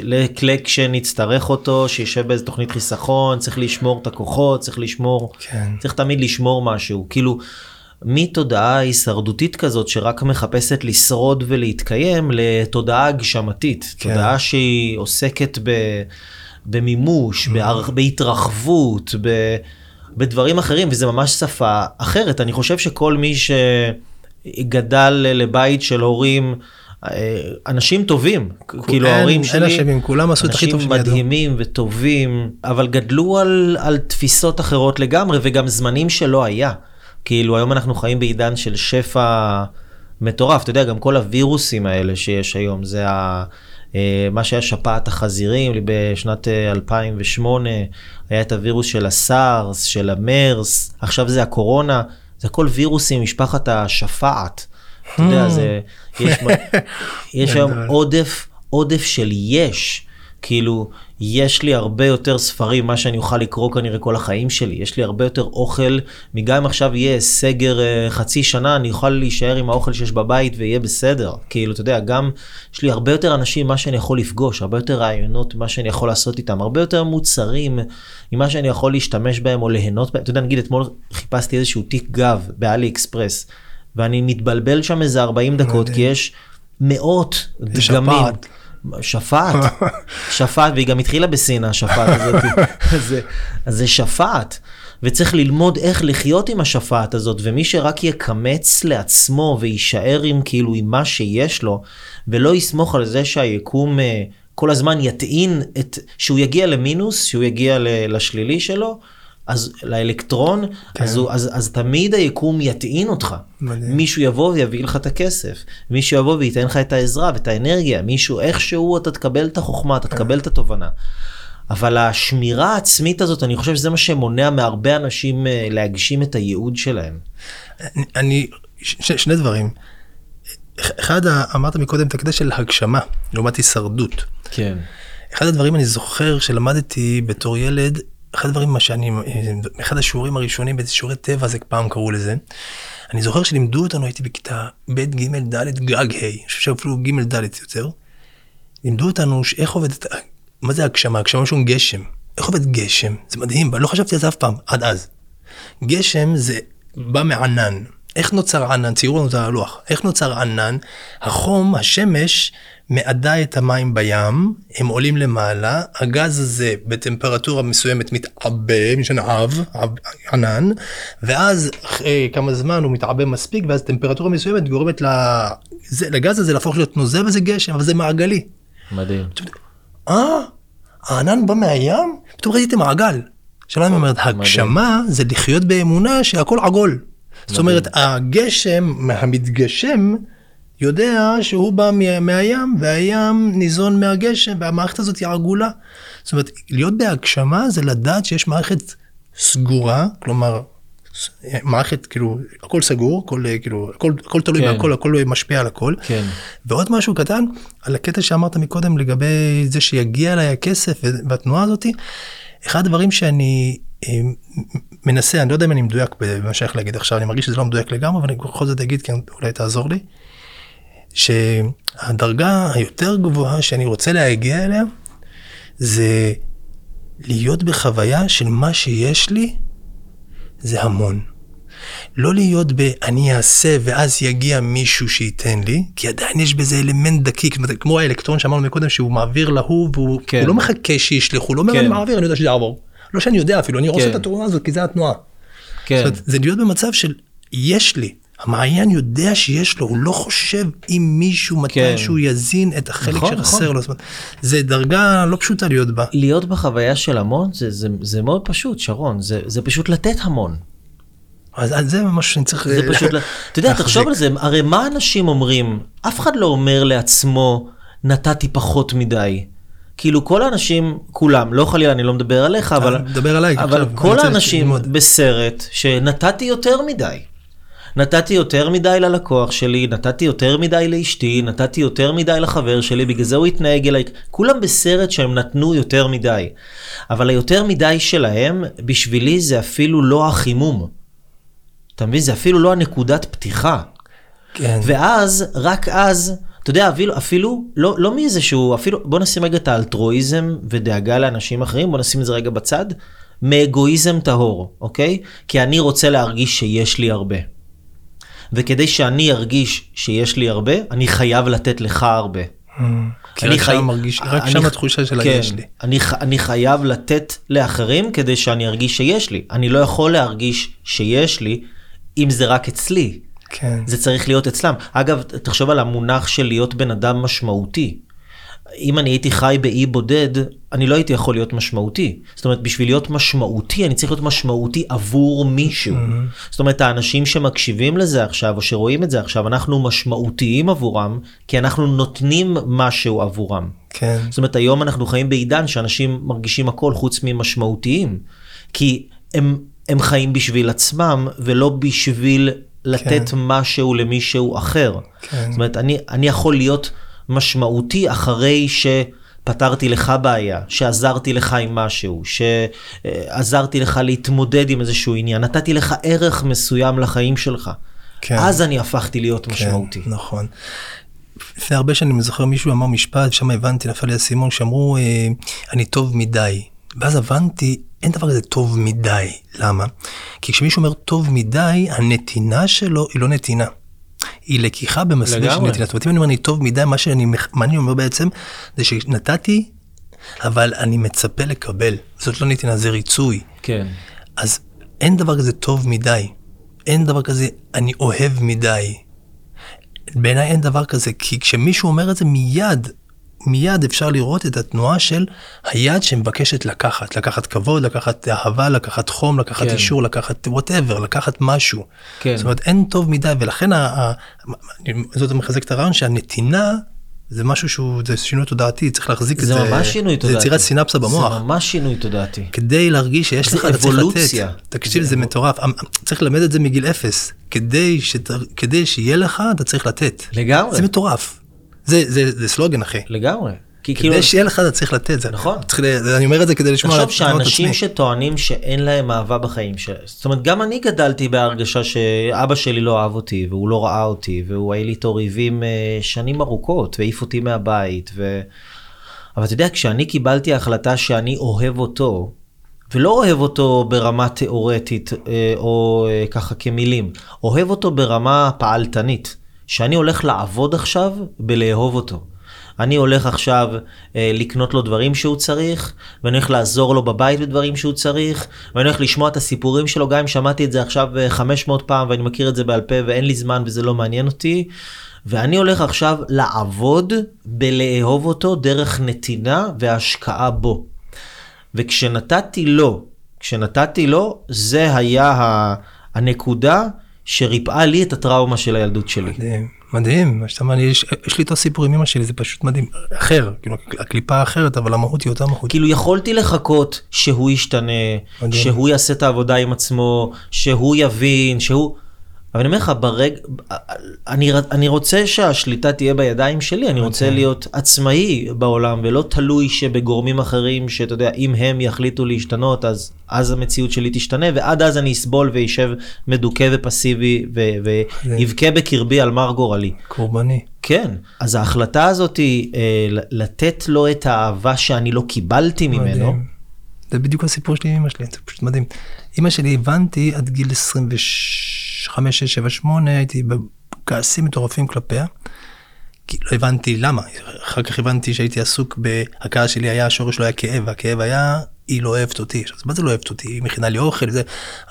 לכלי כשנצטרך אותו, שישב באיזו תוכנית חיסכון, צריך לשמור את הכוחות, צריך תמיד לשמור משהו, כאילו מתודעה הישרדותית כזאת שרק מחפשת לשרוד ולהתקיים לתודעה הגשמתית, תודעה שהיא עוסקת במימוש, בהתרחבות, בדברים אחרים, וזה ממש שפה אחרת. אני חושב שכל מי שגדל לבית של הורים, אנשים טובים, כאילו ההורים שלי, אנשים מדהימים וטובים, אבל גדלו על תפיסות אחרות לגמרי, וגם זמנים שלא היה. כאילו היום אנחנו חיים בעידן של שפע מטורף, אתה יודע, גם כל הווירוסים האלה שיש היום, זה מה שהיה שפעת החזירים, בשנת 2008 היה את הווירוס של הסארס, של המרס, עכשיו זה הקורונה, זה הכל וירוסים, משפחת השפעת. אתה יודע, זה, יש היום עודף של יש. כאילו, יש לי הרבה יותר ספרים, מה שאני אוכל לקרוא כנראה כל החיים שלי. יש לי הרבה יותר אוכל, מגם אם עכשיו יהיה סגר חצי שנה, אני אוכל להישאר עם האוכל שיש בבית ויהיה בסדר. כאילו, אתה יודע, גם יש לי הרבה יותר אנשים, מה שאני יכול לפגוש, הרבה יותר רעיונות, מה שאני יכול לעשות איתם, הרבה יותר מוצרים, ממה שאני יכול להשתמש בהם או ליהנות בהם. אתה יודע, נגיד, אתמול חיפשתי איזשהו תיק גב באלי אקספרס, ואני מתבלבל שם איזה 40 דקות, כי יש מאות דגמים. שפעת, והיא גם התחילה בסין, השפעת הזאת, אז זה שפעת, וצריך ללמוד איך לחיות עם השפעת הזאת, ומי שרק יקמץ לעצמו, ויישאר עם כאילו עם מה שיש לו, ולא יסמוך על זה שהיקום כל הזמן יטעין, שהוא יגיע למינוס, שהוא יגיע לשלילי שלו, אז לאלקטרון, אז תמיד היקום יטעין אותך. מישהו יבוא ויביא לך את הכסף, מישהו יבוא וייתן לך את העזרה ואת האנרגיה, מישהו איכשהו אתה תקבל את החוכמה, אתה תקבל את התובנה. אבל השמירה העצמית הזאת, אני חושב שזה מה שמונע מהרבה אנשים להגשים את הייעוד שלהם. שני דברים. אחד, אמרת מקודם, תקדש של הגשמה, לעומת הישרדות. כן. אחד הדברים אני זוכר שלמדתי בתור ילד, אחד השיעורים הראשונים, בשיעורי טבע, זה פעם קראו לזה. אני זוכר שלימדו אותנו, הייתי בכיתה ב' ג' ד' גג ה', אני חושב שאפילו ג' ד' יותר, לימדו אותנו איך עובדת, מה זה הגשמה? הגשמה שום גשם. איך עובד גשם? זה מדהים, לא חשבתי על זה אף פעם, עד אז. גשם זה בא מענן. איך נוצר ענן? ציירו לנו את הלוח. איך נוצר ענן? החום, השמש, מעדה את המים בים, הם עולים למעלה, הגז הזה בטמפרטורה מסוימת מתעבה, משנה ענן, ואז אחרי כמה זמן הוא מתעבה מספיק, ואז טמפרטורה מסוימת גורמת לגז הזה להפוך להיות נוזל, וזה גשם, אבל זה מעגלי. מדהים. הענן בא מהים? פתאום ראיתי מעגל. שלא אני אומרת, הגשמה זה לחיות באמונה שהכל עגול. זאת אומרת, הגשם, המתגשם, יודע שהוא בא מהים, והים ניזון מהגשם, והמערכת הזאת היא עגולה. זאת אומרת, להיות בהגשמה זה לדעת שיש מערכת סגורה, כלומר, מערכת, כאילו, הכל סגור, הכל תלוי מהכל, הכל משפיע על הכל. ועוד משהו קטן, על הקטע שאמרת מקודם לגבי זה שיגיע אליי הכסף והתנועה הזאת, אחד הדברים שאני מנסה, אני לא יודע אם אני מדויק במה שייך להגיד עכשיו, אני מרגיש שזה לא מדויק לגמרי, אבל אני בכל זאת אגיד, כי אולי תעזור לי, שהדרגה היותר גבוהה שאני רוצה להגיע אליה, זה להיות בחוויה של מה שיש לי, זה המון. לא להיות אני אעשה ואז יגיע מישהו שייתן לי, כי עדיין יש בזה אלמנט דקיק, כמו האלקטרון שאמרנו מקודם, שהוא מעביר להוא, והוא לא מחכה שישלחו, הוא לא אומר אני מעביר, אני יודע שזה יעבור. לא שאני יודע אפילו, אני רוצה את התרומה הזאת, כי זה התנועה. זה להיות במצב של יש לי, המעיין יודע שיש לו, הוא לא חושב אם מישהו מתי שהוא יזין את החלק שחסר לו. זה דרגה לא פשוטה להיות בה. להיות בחוויה של המון זה מאוד פשוט, שרון, זה פשוט לתת המון. אז זה ממש שאני צריך... זה פשוט... אתה יודע, תחשוב על זה, הרי מה אנשים אומרים? אף אחד לא אומר לעצמו, נתתי פחות מדי. כאילו כל האנשים, כולם, לא חלילה, אני לא מדבר עליך, אבל כל האנשים בסרט, שנתתי יותר מדי. נתתי יותר מדי ללקוח שלי, נתתי יותר מדי לאשתי, נתתי יותר מדי לחבר שלי, בגלל זה הוא התנהג אליי. כולם בסרט שהם נתנו יותר מדי. אבל היותר מדי שלהם, בשבילי זה אפילו לא החימום. אתה מבין? זה אפילו לא הנקודת פתיחה. כן. ואז, רק אז, אתה יודע, אפילו לא מאיזשהו, אפילו, בוא נשים רגע את האלטרואיזם ודאגה לאנשים אחרים, בוא נשים את זה רגע בצד, מאגואיזם טהור, אוקיי? כי אני רוצה להרגיש שיש לי הרבה. וכדי שאני ארגיש שיש לי הרבה, אני חייב לתת לך הרבה. כי רק שם התחושה של היש לי. אני חייב לתת לאחרים כדי שאני ארגיש שיש לי. אני לא יכול להרגיש שיש לי אם זה רק אצלי. זה צריך להיות אצלם. אגב, תחשוב על המונח של להיות בן אדם משמעותי. אם אני הייתי חי באי בודד, אני לא הייתי יכול להיות משמעותי. זאת אומרת, בשביל להיות משמעותי, אני צריך להיות משמעותי עבור מישהו. זאת אומרת, האנשים שמקשיבים לזה עכשיו, או שרואים את זה עכשיו, אנחנו משמעותיים עבורם, כי אנחנו נותנים משהו עבורם. כן. זאת אומרת, היום אנחנו חיים בעידן שאנשים מרגישים הכל חוץ ממשמעותיים, כי הם הם חיים בשביל עצמם, ולא בשביל לתת משהו למישהו אחר. זאת אומרת, אני יכול להיות משמעותי אחרי שפתרתי לך בעיה, שעזרתי לך עם משהו, שעזרתי לך להתמודד עם איזשהו עניין, נתתי לך ערך מסוים לחיים שלך. אז אני הפכתי להיות משמעותי. נכון. לפני הרבה שאני מזכר מישהו אמר משפט, שם הבנתי, נפל לי הסימון, שאמרו, אני טוב מדי. ואז הבנתי, אין דבר כזה טוב מדי. למה? כי כשמישהו אומר טוב מדי, הנתינה שלו היא לא נתינה. היא לקיחה במסלול של נתינה. זאת אומרת, אם אני אומר אני טוב מדי, מה שאני אומר בעצם, זה שנתתי, אבל אני מצפה לקבל. זאת לא נתינה, זה ריצוי. כן. אז אין דבר כזה טוב מדי. אין דבר כזה אני אוהב מדי. בעיניי אין דבר כזה, כי כשמישהו אומר את זה מיד אפשר לראות את התנועה של היד שמבקשת לקחת, לקחת כבוד, לקחת אהבה, לקחת חום, לקחת אישור, לקחת whatever, לקחת משהו. זאת אומרת, אין טוב מדי, ולכן זאת מחזקת הרעיון שהנתינה זה משהו שהוא, זה שינוי תודעתי, צריך להחזיק את זה. זה ממש שינוי תודעתי. זה יצירת סינפסה במוח. זה ממש שינוי תודעתי. כדי להרגיש שיש לך, אתה צריך לתת. תקשיב, זה מטורף. צריך ללמד את זה מגיל אפס. כדי שיהיה לך, אתה צריך לתת. לגמרי. זה מטורף. זה סלוגן, אחי. לגמרי. כדי שיהיה לך, אתה צריך לתת. נכון. אני אומר את זה כדי לשמוע על עצמי. עכשיו שאנשים שטוענים שאין להם אהבה בחיים שלהם. זאת אומרת, גם אני גדלתי בהרגשה שאבא שלי לא אהב אותי, והוא לא ראה אותי, והוא היה לי איתו ריבים שנים ארוכות, והעיף אותי מהבית. אבל אתה יודע, כשאני קיבלתי ההחלטה שאני אוהב אותו, ולא אוהב אותו ברמה תיאורטית, או ככה כמילים, אוהב אותו ברמה פעלתנית, שאני הולך לעבוד עכשיו בלאהוב אותו. אני הולך עכשיו לקנות לו דברים שהוא צריך, ואני הולך לעזור לו בבית בדברים שהוא צריך, ואני הולך לשמוע את הסיפורים שלו, גם אם שמעתי את זה עכשיו 500 פעם, ואני מכיר את זה בעל פה, ואין לי זמן וזה לא מעניין אותי, ואני הולך עכשיו לעבוד בלאהוב אותו דרך נתינה והשקעה בו. וכשנתתי לו, זה היה הנקודה שריפאה לי את הטראומה של הילדות שלי. מדהים, יש לי אותו סיפור עם אמא שלי, זה פשוט מדהים, אחר, כאילו הקליפה האחרת, אבל המהות היא אותה מהות. כאילו יכולתי לחכות שהוא ישתנה, מדהים. שהוא יעשה את העבודה עם עצמו, שהוא יבין, שהוא... אבל אני אומר לך, אני רוצה שהשליטה תהיה בידיים שלי, אני רוצה להיות עצמאי בעולם, ולא תלוי שבגורמים אחרים, שאתה יודע, אם הם יחליטו להשתנות, אז המציאות שלי תשתנה, ועד אז אני אסבול וישב מדוכא ופסיבי, ויבכה בקרבי על מר גורלי. קורבני. כן, אז ההחלטה הזאת היא לתת לו את האהבה שאני לא קיבלתי ממנו. זה בדיוק הסיפור שלי עם אמא שלי, זה פשוט מדהים. אמא שלי הבנתי עד גיל 26, 7, 8, הייתי בכעסים מטורפים כלפיה, כי לא הבנתי למה, אחר כך הבנתי שהייתי עסוק, הכעס שלי היה, השורש לא היה כאב, והכאב היה, היא לא אוהבת אותי, עכשיו מה זה לא אוהבת אותי, היא מכינה לי אוכל, זה,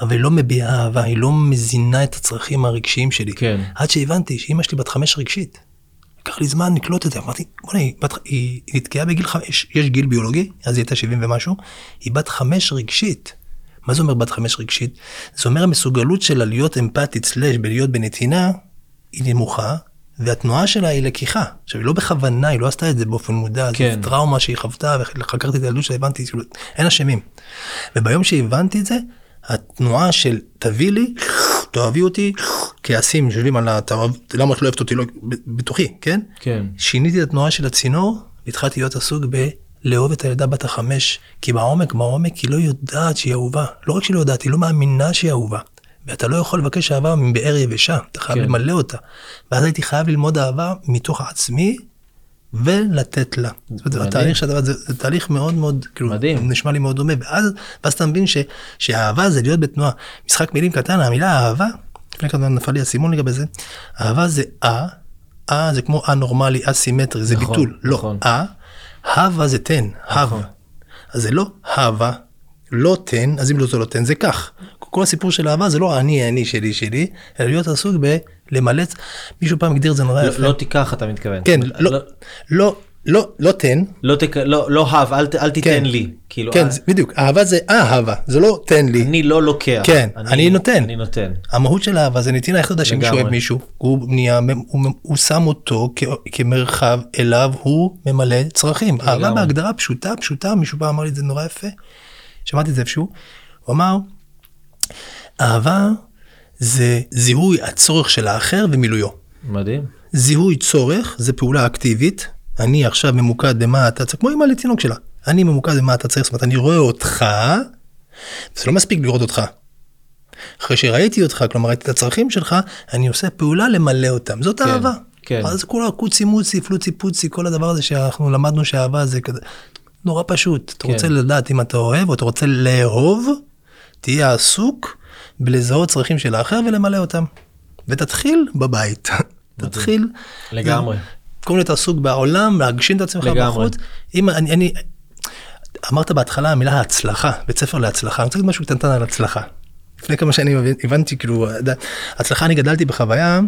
אבל היא לא מביעה אהבה, היא לא מזינה את הצרכים הרגשיים שלי, כן. עד שהבנתי שאמא שלי בת 5 רגשית, לקח לי זמן לקלוט את זה, אמרתי, בוא'נה, היא נתקעה בגיל 5, יש גיל ביולוגי, אז היא הייתה 70 ומשהו, היא בת 5 רגשית, מה זה אומר בת 5 רגשית? זה אומר המסוגלות שלה להיות אמפתית סלש בלהיות בנתינה, היא נמוכה, והתנועה שלה היא לקיחה. עכשיו, היא לא בכוונה, היא לא עשתה את זה באופן מודע, כן. זו טראומה שהיא חוותה, וחקרתי את הילדות שלה, הבנתי, אין אשמים. וביום שהבנתי את זה, התנועה של תביא לי, תאהבי אותי, כעסים שווים על למה את לא אוהבת אותי, לא, בתוכי, כן? כן. שיניתי את התנועה של הצינור, והתחלתי להיות עסוק לאהוב את הילדה בת 5, כי בעומק היא לא יודעת שהיא אהובה. לא רק שהיא לא יודעת, היא לא מאמינה שהיא אהובה. ואתה לא יכול לבקש אהבה מבאר יבשה, אתה חייב למלא אותה. ואז הייתי חייב ללמוד אהבה מתוך עצמי, ולתת לה. זה תהליך מאוד מאוד, כאילו, נשמע לי מאוד דומה. ואז אתה מבין שהאהבה זה להיות בתנועה. משחק מילים קטן, המילה אהבה, לפני כמה נפל לי הסימון לגבי זה, אהבה זה זה כמו א-נורמלי, א-סימטרי, זה ביטול. לא, הווה זה תן, הווה. אז זה לא הווה, לא תן, אז אם לא זה לא תן, זה כך. כל הסיפור של אהבה זה לא אני, שלי, אלא להיות עסוק בלמלץ, מישהו פעם הגדיר את זה נורא יפה. לא תיקח, אתה מתכוון. כן, לא תן. לא הווה, אל תיתן לי. כן, בדיוק, אהבה זה אהבה, זה לא תן לי. אני לא לוקח. כן, אני נותן. המהות של אהבה זה נתינה, איך אתה יודע שמישהו אוהב מישהו, הוא שם אותו כמרחב אליו, הוא ממלא צרכים. אהבה בהגדרה פשוטה, מישהו פעם אמר לי את זה נורא יפה, שמעתי את זה איפשהו, הוא אמר, אהבה זה זיהוי הצורך של האחר ומילויו. מדהים. זיהוי צורך זה פעולה אקטיבית, אני עכשיו ממוקד במה אתה צריך, כמו אמא לתינוק שלה, אני ממוקד במה אתה צריך, זאת אומרת, אני רואה אותך, וזה לא מספיק לראות אותך. אחרי שראיתי אותך, כלומר ראיתי את הצרכים שלך, אני עושה פעולה למלא אותם, זאת כן, אהבה. כן. אז זה כולה קוצי מוצי, פלוצי פוצי, כל הדבר הזה שאנחנו למדנו שהאהבה זה כזה, נורא פשוט. כן. אתה רוצה לדעת אם אתה אוהב, או אתה רוצה לאהוב, תהיה עסוק בלזהות צרכים של האחר ולמלא אותם. ותתחיל בבית. תתחיל. לגמרי. תקום להיות עסוק בעולם, להגשים את עצמך בחוץ. לגמרי. אמרת בהתחלה המילה ההצלחה, בית ספר להצלחה. אני רוצה להגיד משהו קטנטן על הצלחה. לפני כמה שאני הבנתי, כאילו, הצלחה, אני גדלתי בחוויה,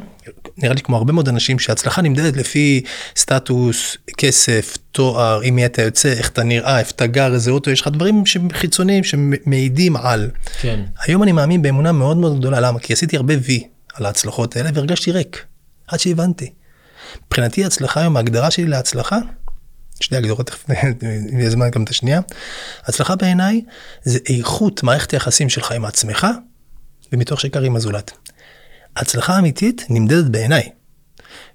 נראה לי כמו הרבה מאוד אנשים, שהצלחה נמדדת לפי סטטוס, כסף, תואר, אם אתה יוצא, איך אתה נראה, איפה אתה גר, איזה אוטו, יש לך דברים חיצוניים שמעידים על. כן. היום אני מאמין באמונה מאוד מאוד גדולה, למה? כי עשיתי הרבה וי על ההצלחות האלה, והרגשתי ריק, עד שהבנתי. מבחינתי הצלחה היום, ההגדרה שלי להצלחה, שתי הגדרות, אם יהיה זמן גם את השנייה. הצלחה בעיניי זה איכות מערכת היחסים שלך עם עצמך, ומתוך שכר עם הזולת. הצלחה אמיתית נמדדת בעיניי,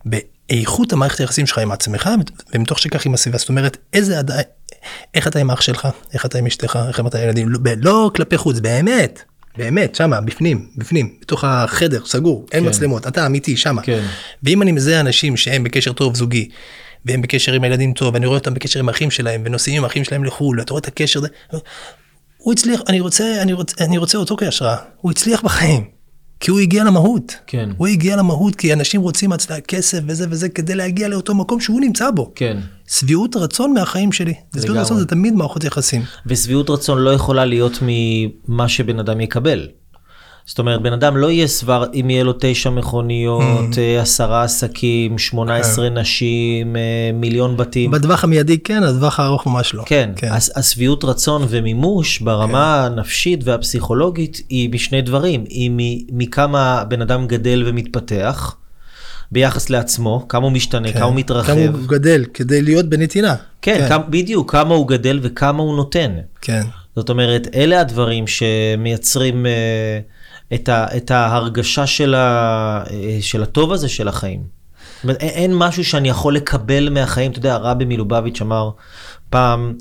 באיכות המערכת היחסים שלך עם עצמך, ומתוך שכך עם הסביבה. זאת אומרת, איך אתה עם אח שלך, איך אתה עם אשתך, איך אתה עם ילדים, לא כלפי חוץ, באמת. באמת, שמה, בפנים, בתוך החדר, סגור, אין מצלמות, אתה אמיתי, שמה. ואם אני מזהה אנשים שהם בקשר טוב זוגי, והם בקשר עם הילדים טוב, ואני רואה אותם בקשר עם האחים שלהם, ונוסעים עם האחים שלהם לחול, אתה רואה את הקשר, הוא הצליח, אני רוצה אותו כהשראה, הוא הצליח בחיים, כי הוא הגיע למהות, כן. הוא הגיע למהות, כי אנשים רוצים כסף וזה וזה, כדי להגיע לאותו מקום שהוא נמצא בו. כן. סביעות רצון מהחיים שלי, סביעות רצון זה תמיד מערכות יחסים. וסביעות רצון לא יכולה להיות ממה שבן אדם יקבל. זאת אומרת, בן אדם לא יהיה סבר, אם יהיה לו 9 מכוניות, 10 עסקים, 18 נשים, 1,000,000 בתים. בדווח המיידי כן, הדווח הארוך ממש לא. כן, כן. הסביעות רצון ומימוש ברמה כן. הנפשית והפסיכולוגית היא בשני דברים. היא מכמה בן אדם גדל ומתפתח, ביחס לעצמו, כמה הוא משתנה, כן. כמה הוא מתרחב. כמה הוא גדל, כדי להיות בנתינה. כן, כן. בדיוק, כמה הוא גדל וכמה הוא נותן. כן. זאת אומרת, אלה הדברים שמייצרים... את ההרגשה של הטוב הזה של החיים. אין משהו שאני יכול לקבל מהחיים. אתה יודע, הרבי מלובביץ' אמר פעם,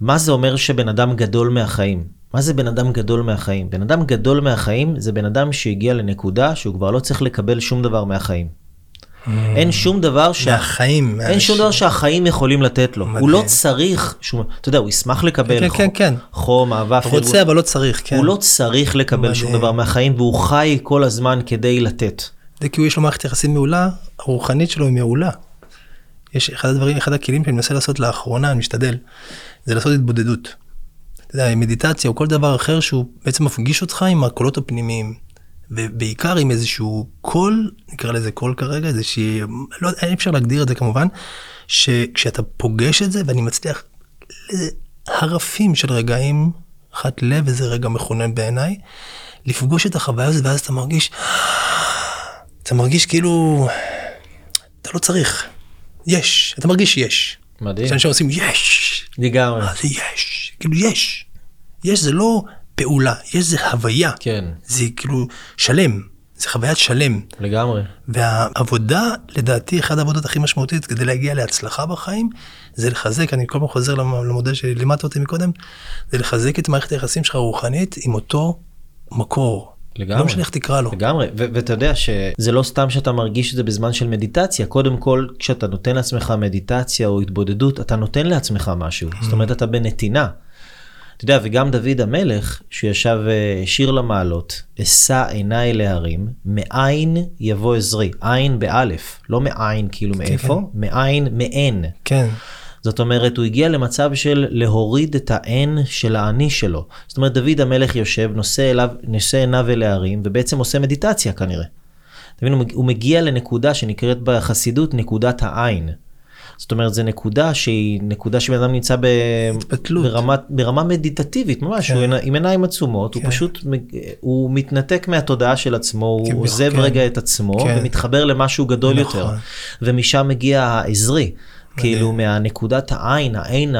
מה זה אומר שבן אדם גדול מהחיים? מה זה בן אדם גדול מהחיים? בן אדם גדול מהחיים זה בן אדם שהגיע לנקודה שהוא כבר לא צריך לקבל שום דבר מהחיים. אין שום דבר שהחיים יכולים לתת לו. הוא לא צריך, אתה יודע, הוא ישמח לקבל חום, אהבה, הוא רוצה אבל לא צריך. הוא לא צריך לקבל שום דבר מהחיים, והוא חי כל הזמן כדי לתת. זה כי יש לו מערכת יחסים מעולה, הרוחנית שלו היא מעולה. יש אחד הדברים, אחד הכלים שאני מנסה לעשות לאחרונה, אני משתדל, זה לעשות התבודדות. אתה יודע, מדיטציה או כל דבר אחר שהוא בעצם מפגיש אותך עם הקולות הפנימיים. ובעיקר עם איזשהו קול, נקרא לזה קול כרגע, איזושהי, לא, אי אפשר להגדיר את זה כמובן, שכשאתה פוגש את זה, ואני מצליח להרפים של רגעים, חת לב, וזה רגע מכונן בעיניי, לפגוש את החוויה הזאת, ואז אתה מרגיש כאילו, אתה לא צריך, יש, אתה מרגיש שיש. מדהים. כשאנשים עושים יש. לגמרי. זה יש, כאילו יש. יש זה לא... פעולה, יש זה הוויה, כן. זה כאילו שלם, זה חוויית שלם. לגמרי. והעבודה, לדעתי, אחת העבודות הכי משמעותית, כדי להגיע להצלחה בחיים, זה לחזק, אני כל פעם חוזר למודל שלימדת אותי מקודם, זה לחזק את מערכת היחסים שלך הרוחנית, עם אותו מקור. לגמרי. לא משנה איך תקרא לו. לגמרי, ואתה יודע שזה לא סתם שאתה מרגיש את זה בזמן של מדיטציה, קודם כל, כשאתה נותן לעצמך מדיטציה או התבודדות, אתה נותן לעצמך משהו, זאת אומרת, אתה בנתינה. אתה יודע, וגם דוד המלך, שישב שיר למעלות, אשא עיניי להרים, מאין יבוא עזרי, עין באלף, לא מאין כאילו מאיפה, מאין מאין. כן. זאת אומרת, הוא הגיע למצב של להוריד את העין של העני שלו. זאת אומרת, דוד המלך יושב, נושא עיניו אל ההרים, ובעצם עושה מדיטציה כנראה. אתה מבין, הוא מגיע לנקודה שנקראת בחסידות נקודת העין. זאת אומרת, זו נקודה שהיא נקודה שבן אדם נמצא ברמה מדיטטיבית, ממש, עם עיניים עצומות, הוא פשוט, הוא מתנתק מהתודעה של עצמו, הוא עוזב רגע את עצמו, ומתחבר למשהו גדול יותר, ומשם מגיע העזרי, כאילו מהנקודת העין,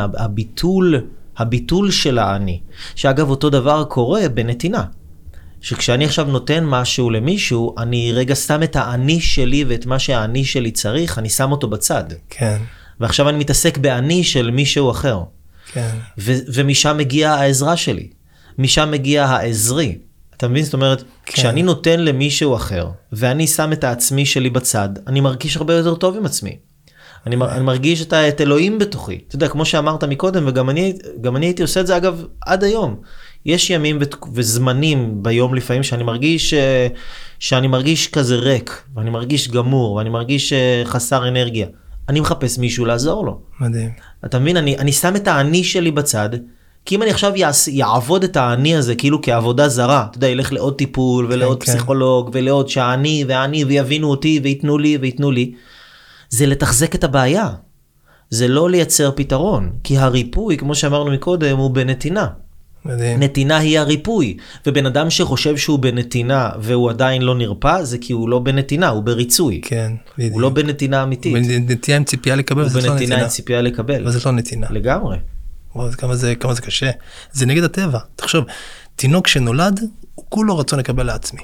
הביטול של העני, שאגב אותו דבר קורה בנתינה. שכשאני עכשיו נותן משהו למישהו, אני רגע שם את האני שלי ואת מה שהאני שלי צריך, אני שם אותו בצד. כן. ועכשיו אני מתעסק באני של מישהו אחר. כן. ומשם מגיעה העזרה שלי. משם מגיע העזרי. אתה מבין? זאת אומרת, כן. כשאני נותן למישהו אחר, ואני שם את העצמי שלי בצד, אני מרגיש הרבה יותר טוב עם עצמי. אני מרגיש את אלוהים בתוכי. אתה יודע, כמו שאמרת מקודם, וגם אני הייתי עושה את זה, אגב, עד היום. יש ימים וזמנים ביום לפעמים שאני מרגיש כזה ריק, ואני מרגיש גמור, ואני מרגיש חסר אנרגיה. אני מחפש מישהו לעזור לו. מדהים. אתה מבין? אני שם את האני שלי בצד, כי אם אני עכשיו יעבוד את האני הזה, כאילו כעבודה זרה, אתה יודע, ילך לעוד טיפול, ולעוד פסיכולוג, ולעוד שאני, ויבינו אותי, ויתנו לי, זה לתחזק את הבעיה. זה לא לייצר פתרון, כי הריפוי, כמו שאמרנו מקודם, הוא בנתינה. מדהים. נתינה היא הריפוי, ובן אדם שחושב שהוא בנתינה והוא עדיין לא נרפא, זה כי הוא לא בנתינה, הוא בריצוי. כן, בדיוק. הוא לא בנתינה אמיתית. הוא בנתינה עם ציפייה לקבל, וזה לא נתינה. הוא בנתינה עם ציפייה לקבל. וזה לא נתינה. לגמרי. וואו, כמה זה קשה. זה נגד הטבע. תחשוב, תינוק שנולד, הוא כולו רצון לקבל לעצמי.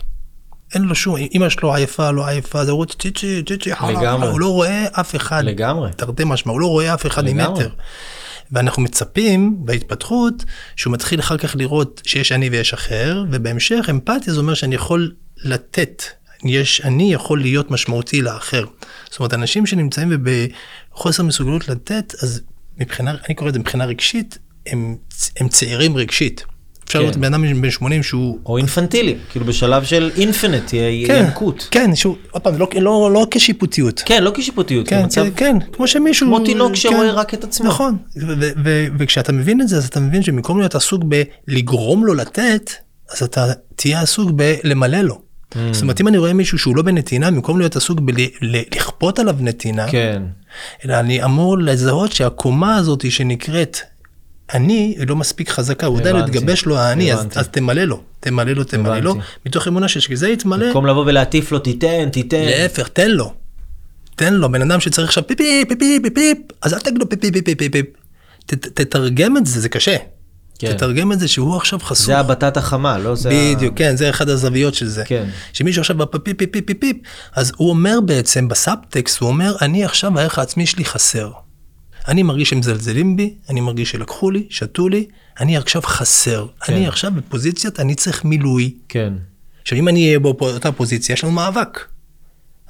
אין לו שום, אמא שלו עייפה, זה הוא רואה צ'יצ'י, הוא לא רואה אף אחד. לגמרי. תרתי משמע, הוא לא רואה אף אחד ממטר. ואנחנו מצפים בהתפתחות שהוא מתחיל אחר כך לראות שיש אני ויש אחר, ובהמשך אמפתיה זה אומר שאני יכול לתת, אני יכול להיות משמעותי לאחר. זאת אומרת, אנשים שנמצאים ובחוסר מסוגלות לתת, אז מבחינה, אני קורא את זה מבחינה רגשית, הם צעירים רגשית. אפשר לראות בן אדם בן 80 שהוא... או אינפנטילי, כאילו בשלב של אינפינט, ינקות. כן, שהוא, עוד פעם, לא כשיפוטיות. כן, לא כשיפוטיות. כן, כמו שמישהו... כמו תינוק שרואה רק את עצמו. נכון, וכשאתה מבין את זה, אז אתה מבין שמקום להיות עסוק בלגרום לו לתת, אז אתה תהיה עסוק בלמלא לו. זאת אומרת, אם אני רואה מישהו שהוא לא בנתינה, במקום להיות עסוק בלכפות עליו נתינה, אלא אני אמור לזהות שהקומה הזאת שנקראת אני לא מספיק חזקה, הוא עדיין להתגבש לו העני, אז תמלא לו, מתוך אמונה שכזה יתמלא. במקום לבוא ולהטיף לו, תיתן. להפך, תן לו, בן אדם שצריך עכשיו פיפי, אז אל תגיד לו פיפי, תתרגם את זה, זה קשה. תתרגם את זה שהוא עכשיו חסוך. זה הבטת החמה, לא זה... בדיוק, כן, זה אחד הזוויות של זה. שמישהו עכשיו בפיפי, אז הוא אומר בעצם, בסאבטקסט, הוא אומר, אני עכשיו, הערך העצמי שלי חסר. אני מרגיש שהם זלזלים בי, אני מרגיש שלקחו לי, שתו לי, אני עכשיו חסר. כן. אני עכשיו בפוזיציית, אני צריך מילוי. כן. עכשיו, אם אני אהיה באותה פוזיציה, יש לנו מאבק.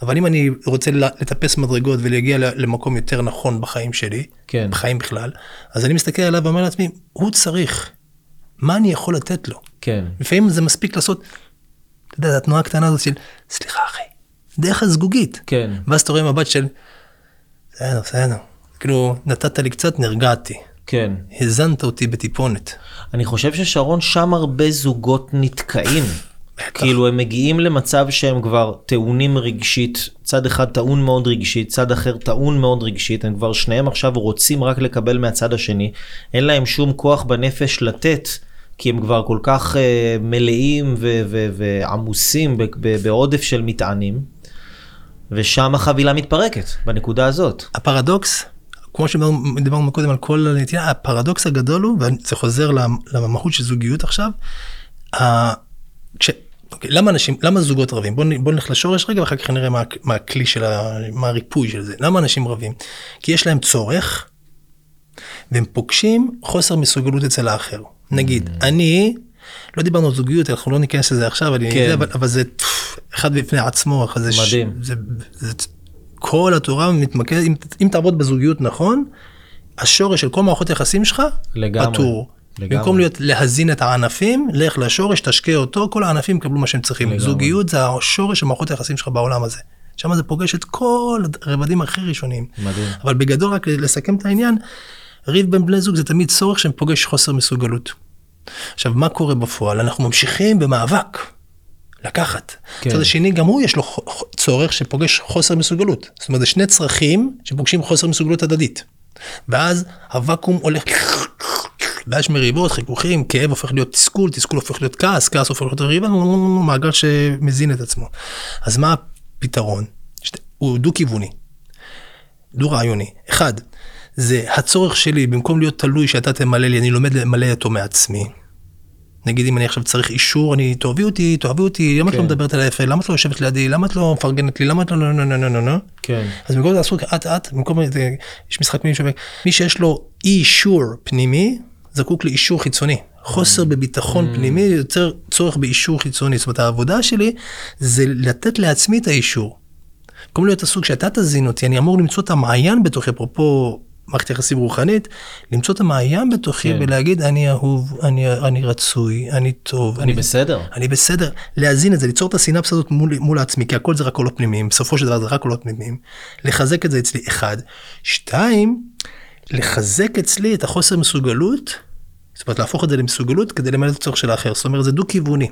אבל אם אני רוצה לטפס מדרגות ולהגיע למקום יותר נכון בחיים שלי, כן. בחיים בכלל, אז אני מסתכל עליו ואומר לעצמי, הוא צריך. מה אני יכול לתת לו? כן. לפעמים זה מספיק לעשות, אתה יודע, התנועה הקטנה הזאת של, סליחה אחי, דרך הזגוגית. כן. ואז אתה רואה מבט של, סיינו. כאילו, נתת לי קצת, נרגעתי. כן. הזנת אותי בטיפונת. אני חושב ששרון, שם הרבה זוגות נתקעים. כאילו, הם מגיעים למצב שהם כבר טעונים רגשית, צד אחד טעון מאוד רגשית, צד אחר טעון מאוד רגשית, הם כבר שניהם עכשיו רוצים רק לקבל מהצד השני, אין להם שום כוח בנפש לתת, כי הם כבר כל כך מלאים ועמוסים בעודף של מטענים, ושם החבילה מתפרקת, בנקודה הזאת. הפרדוקס, כמו שדיברנו קודם על כל הנתינה, הפרדוקס הגדול הוא, וזה חוזר למהות של זוגיות עכשיו, למה זוגות רבים? בוא נלך לשורש רגע, ואחר כך נראה מה הכלי של, מה הריפוי של זה. למה אנשים רבים? כי יש להם צורך, והם פוגשים חוסר מסוגלות אצל האחר. נגיד, אני, לא דיברנו על זוגיות, אנחנו לא ניכנס לזה עכשיו, אבל זה אחד בפני עצמו, כל התורה מתמקד, אם תעבוד בזוגיות נכון, השורש של כל מערכות יחסים שלך, פתור. במקום להיות להזין את הענפים, לך לשורש, תשקע אותו, כל הענפים יקבלו מה שהם צריכים. זוגיות זה השורש של מערכות היחסים שלך בעולם הזה. שם זה פוגש את כל הרבדים הכי ראשוניים. אבל בגדול, רק לסכם את העניין, ריב בין בני זוג זה תמיד צורך שפוגש חוסר מסוגלות. עכשיו, מה קורה בפועל? אנחנו ממשיכים במאבק. לקחת. הצד השני, גם הוא יש לו צורך שפוגש חוסר מסוגלות. זאת אומרת, זה שני צרכים שפוגשים חוסר מסוגלות הדדית. ואז הוואקום הולך, ואז מריבות, חיכוכים, כאב הופך להיות תסכול, תסכול הופך להיות כעס, כעס הופך להיות ריבה, מעגל שמזין את עצמו. אז מה הפתרון? הוא דו-כיווני, דו-רעיוני. אחד, זה הצורך שלי, במקום להיות תלוי שאתה תמלא לי, אני לומד למלא אותו מעצמי. נגיד אם אני עכשיו צריך אישור, אני תאהבי אותי, למה את לא מדברת עליי יפה, למה את לא יושבת לידי, למה את לא מפרגנת לי, למה את לא לא. אז במקום זה לעשות עד, במקום זה, יש משחק מילים שווה, מי שיש לו אישור פנימי, זקוק לאישור חיצוני. חוסר בביטחון פנימי יוצר צורך באישור חיצוני. זאת אומרת, העבודה שלי זה לתת לעצמי את האישור. במקום להיות הסוג שאתה תזין אותי, אני אמור למצוא את המעיין בתוכי, אפרופו מערכת יחסים רוחנית, למצוא את המעיין בתוכי ולהגיד, אני אהוב, אני רצוי, אני טוב. אני בסדר. אני בסדר. להזין את זה, ליצור את הסינפס הזאת מול עצמי, כי הכל זה רק קולות פנימיים, בסופו של דבר זה רק קולות פנימיים. לחזק את זה אצלי, 1. 2, לחזק אצלי את החוסר מסוגלות, זאת אומרת, להפוך את זה למסוגלות כדי למלא את הצורך של האחר. זאת אומרת, זה דו-כיווני.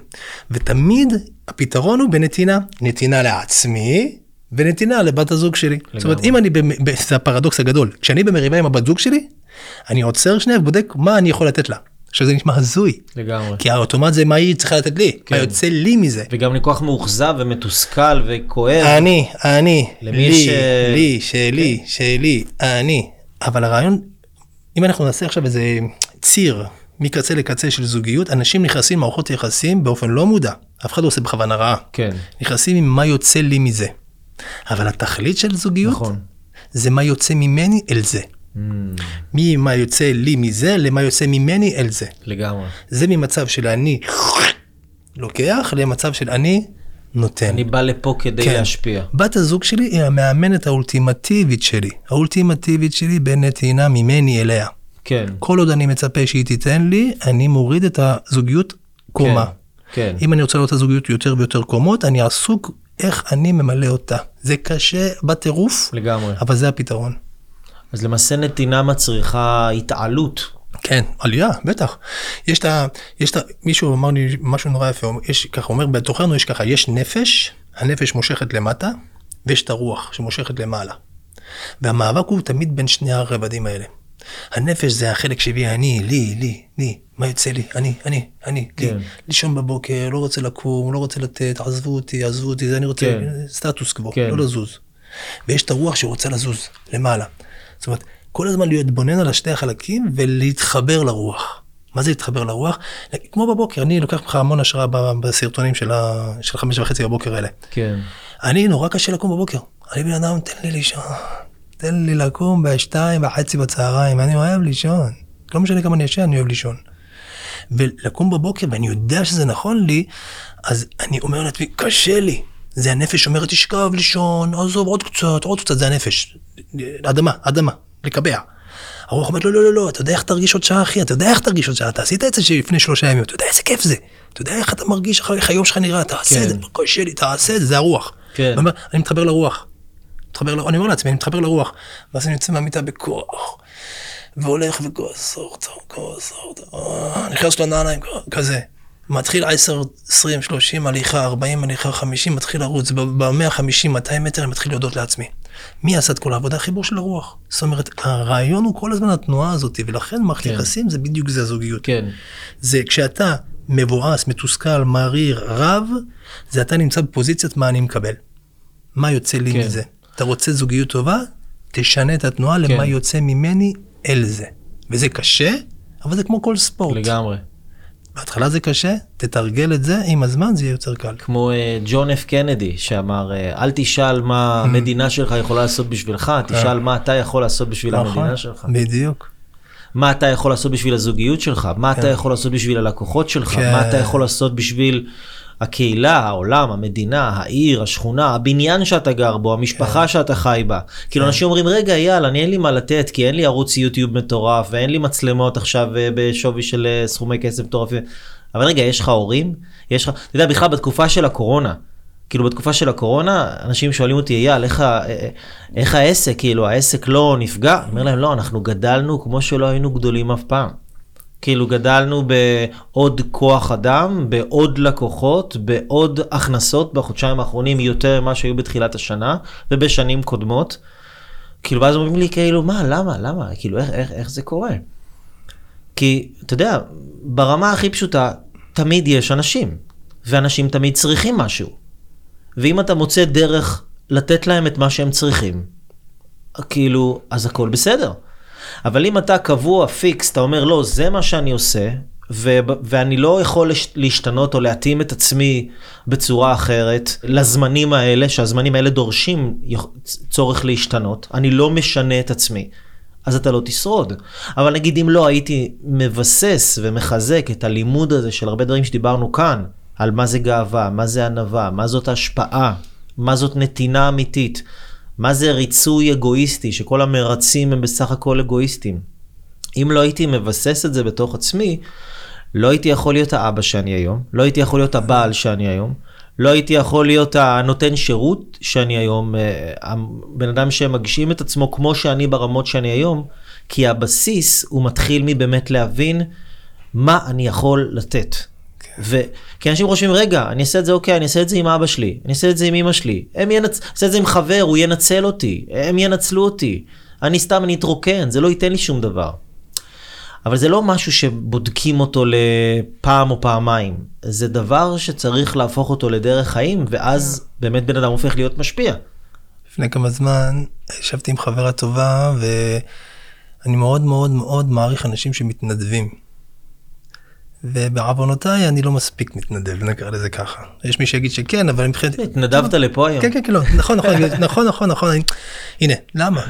ותמיד הפתרון הוא בנתינה. נתינה לעצמי, ונתינה לבת הזוג שלי. לגמרי. זאת אומרת, אם אני, זה הפרדוקס הגדול, כשאני במריבה עם הבת זוג שלי, אני עוצר שנייה ובודק מה אני יכול לתת לה. עכשיו זה נשמע הזוי. לגמרי. כי האוטומט זה מה היא צריכה לתת לי, כן. מה יוצא לי מזה. וגם ניקוח מאוחזב ומתוסכל וכואב. אני, שלי, אני. אבל הרעיון, אם אנחנו נעשה עכשיו איזה ציר, מקצה לקצה של זוגיות, אנשים נכנסים מערכות יחסים באופן לא מודע. אף אחד לא עושה בכוונה רעה. כן. נכנסים עם מה יוצא לי מזה. אבל התכלית של זוגיות, נכון. זה מה יוצא ממני אל זה. מה יוצא לי מזה, למה יוצא ממני אל זה. לגמרי. זה ממצב של אני לוקח, למצב של אני נותן. אני בא לפה כדי להשפיע. בת הזוג שלי היא המאמנת האולטימטיבית שלי. האולטימטיבית שלי בנתינה ממני אליה. כן. כל עוד אני מצפה שהיא תיתן לי, אני מוריד את הזוגיות קומה. כן. אם אני רוצה לראות את הזוגיות יותר ויותר קומות, אני עסוק איך אני ממלא אותה. זה קשה בטירוף. לגמרי. אבל זה הפתרון. אז למעשה נתינה מצריכה התעלות. כן, עלייה, בטח. יש את מישהו אמר לי משהו נורא יפה, יש ככה, אומר, בתוכנו יש ככה, יש נפש, הנפש מושכת למטה, ויש את הרוח שמושכת למעלה. והמאבק הוא תמיד בין שני הרבדים האלה. הנפש זה החלק שבי, אני, מה יוצא לי? אני, כן. לישון בבוקר, לא רוצה לקום, לא רוצה לתת, עזבו אותי, זה אני רוצה, כן. סטטוס כבר, כן. לא לזוז. ויש את הרוח שרוצה לזוז, למעלה. זאת אומרת, כל הזמן להתבונן על השתי החלקים ולהתחבר לרוח. מה זה להתחבר לרוח? כמו בבוקר, אני לוקח ממך המון השראה בסרטונים של 5:30 בבוקר האלה. כן. אני נורא קשה לקום בבוקר. אני בן אדם, תן לי לישון. תן לי לקום 2:30 בצהריים, אני אוהב לישון. לא משנה כמה אני ישן, אני אוהב לישון. ולקום בבוקר, ואני יודע שזה נכון לי, אז אני אומר לעצמי, קשה לי. זה הנפש אומרת, תשכב לישון, עזוב עוד קצת, זה הנפש. אדמה, לקבע. הרוח אומרת, לא, אתה יודע איך תרגיש עוד שעה, אחי, אתה עשית את זה לפני 3 ימים, אתה יודע איזה כיף זה, אתה יודע איך אתה מרגיש, איך היום שלך נראה, תעשה את זה, קשה לי, תעשה את זה, זה הרוח. אני מתחבר לרוח. אני אומר לעצמי, אני מתחבר לרוח, ואז אני יוצא מהמיטה בכוח, והולך וכוסור, נכנס לנעליים, כזה. מתחיל 10, 20, 30 הליכה, 40 הליכה, 50, מתחיל לרוץ, ב-150, 200 מטר, אני מתחיל להודות לעצמי. מי עשה את כל העבודה? החיבור של הרוח. זאת אומרת, הרעיון הוא כל הזמן התנועה הזאת, ולכן מערכת יחסים זה בדיוק זה הזוגיות. כן. זה כשאתה מבואס, מתוסכל, מריר, רב, זה אתה נמצא בפוזיציית מה אני מקבל. מה יוצא לי מזה? אתה רוצה זוגיות טובה? תשנה את התנועה למה יוצא ממני אל זה. וזה קשה, אבל זה כמו כל ספורט. לגמרי. בהתחלה זה קשה, תתרגל את זה, עם הזמן זה יהיה יותר קל. כמו ג'ון אף קנדי שאמר, אל תשאל מה המדינה שלך יכולה לעשות בשבילך, תשאל מה אתה יכול לעשות בשביל המדינה שלך. בדיוק. מה אתה יכול לעשות בשביל הזוגיות שלך, מה אתה יכול לעשות בשביל הלקוחות שלך, מה אתה יכול לעשות בשביל הקהילה, העולם, המדינה, העיר, השכונה, הבניין שאתה גר בו, המשפחה שאתה חי בה. כאילו אנשים אומרים, רגע, יאללה, אני אין לי מה לתת, כי אין לי ערוץ יוטיוב מטורף, ואין לי מצלמות עכשיו בשווי של סכומי כסף מטורפים. אבל רגע, יש לך הורים? יש לך... אתה יודע, בכלל בתקופה של הקורונה, כאילו בתקופה של הקורונה, אנשים שואלים אותי, יאללה, איך העסק? כאילו, העסק לא נפגע? אני אומר להם, לא, אנחנו גדלנו כמו שלא היינו גדולים אף פעם. כאילו גדלנו בעוד כוח אדם, בעוד לקוחות, בעוד הכנסות בחודשיים האחרונים יותר ממה שהיו בתחילת השנה ובשנים קודמות. כאילו ואז אומרים לי כאילו מה, למה, כאילו איך זה קורה? כי אתה יודע, ברמה הכי פשוטה תמיד יש אנשים, ואנשים תמיד צריכים משהו. ואם אתה מוצא דרך לתת להם את מה שהם צריכים, כאילו אז הכל בסדר. אבל אם אתה קבוע, פיקס, אתה אומר, לא, זה מה שאני עושה, ואני לא יכול להשתנות או להתאים את עצמי בצורה אחרת לזמנים האלה, שהזמנים האלה דורשים צורך להשתנות. אני לא משנה את עצמי, אז אתה לא תשרוד. אבל נגיד אם לא הייתי מבסס ומחזק את הלימוד הזה של הרבה דברים שדיברנו כאן, על מה זה גאווה, מה זה ענווה, מה זאת השפעה, מה זאת נתינה אמיתית, מה זה ריצוי אגואיסטי, שכל המרצים הם בסך הכל אגואיסטים. אם לא הייתי מבסס את זה בתוך עצמי, לא הייתי יכול להיות האבא שאני היום, לא הייתי יכול להיות הבעל שאני היום, לא הייתי יכול להיות הנותן שירות שאני היום, הבן אדם שמגשים את עצמו כמו שאני ברמות שאני היום, כי הבסיס הוא מתחיל מבאמת להבין מה אני יכול לתת. וכי אנשים חושבים, רגע, אני אעשה את זה, אוקיי, אני אעשה את זה עם אבא שלי, אני אעשה את זה עם אמא שלי, אני אעשה את זה עם חבר, הוא ינצל אותי, הם ינצלו אותי, אני סתם, אני אתרוקן, זה לא ייתן לי שום דבר. אבל זה לא משהו שבודקים אותו לפעם או פעמיים, זה דבר שצריך להפוך אותו לדרך חיים, ואז באמת בן אדם הופך להיות משפיע. לפני כמה זמן ישבתי עם חברה טובה, ואני מאוד מאוד מאוד מעריך אנשים שמתנדבים. ובעוונותיי אני לא מספיק מתנדב, נקרא לזה ככה. יש מי שיגיד שכן, אבל מבחינת... התנדבת לפה היום. כן, כן, כן, נכון. הנה, למה?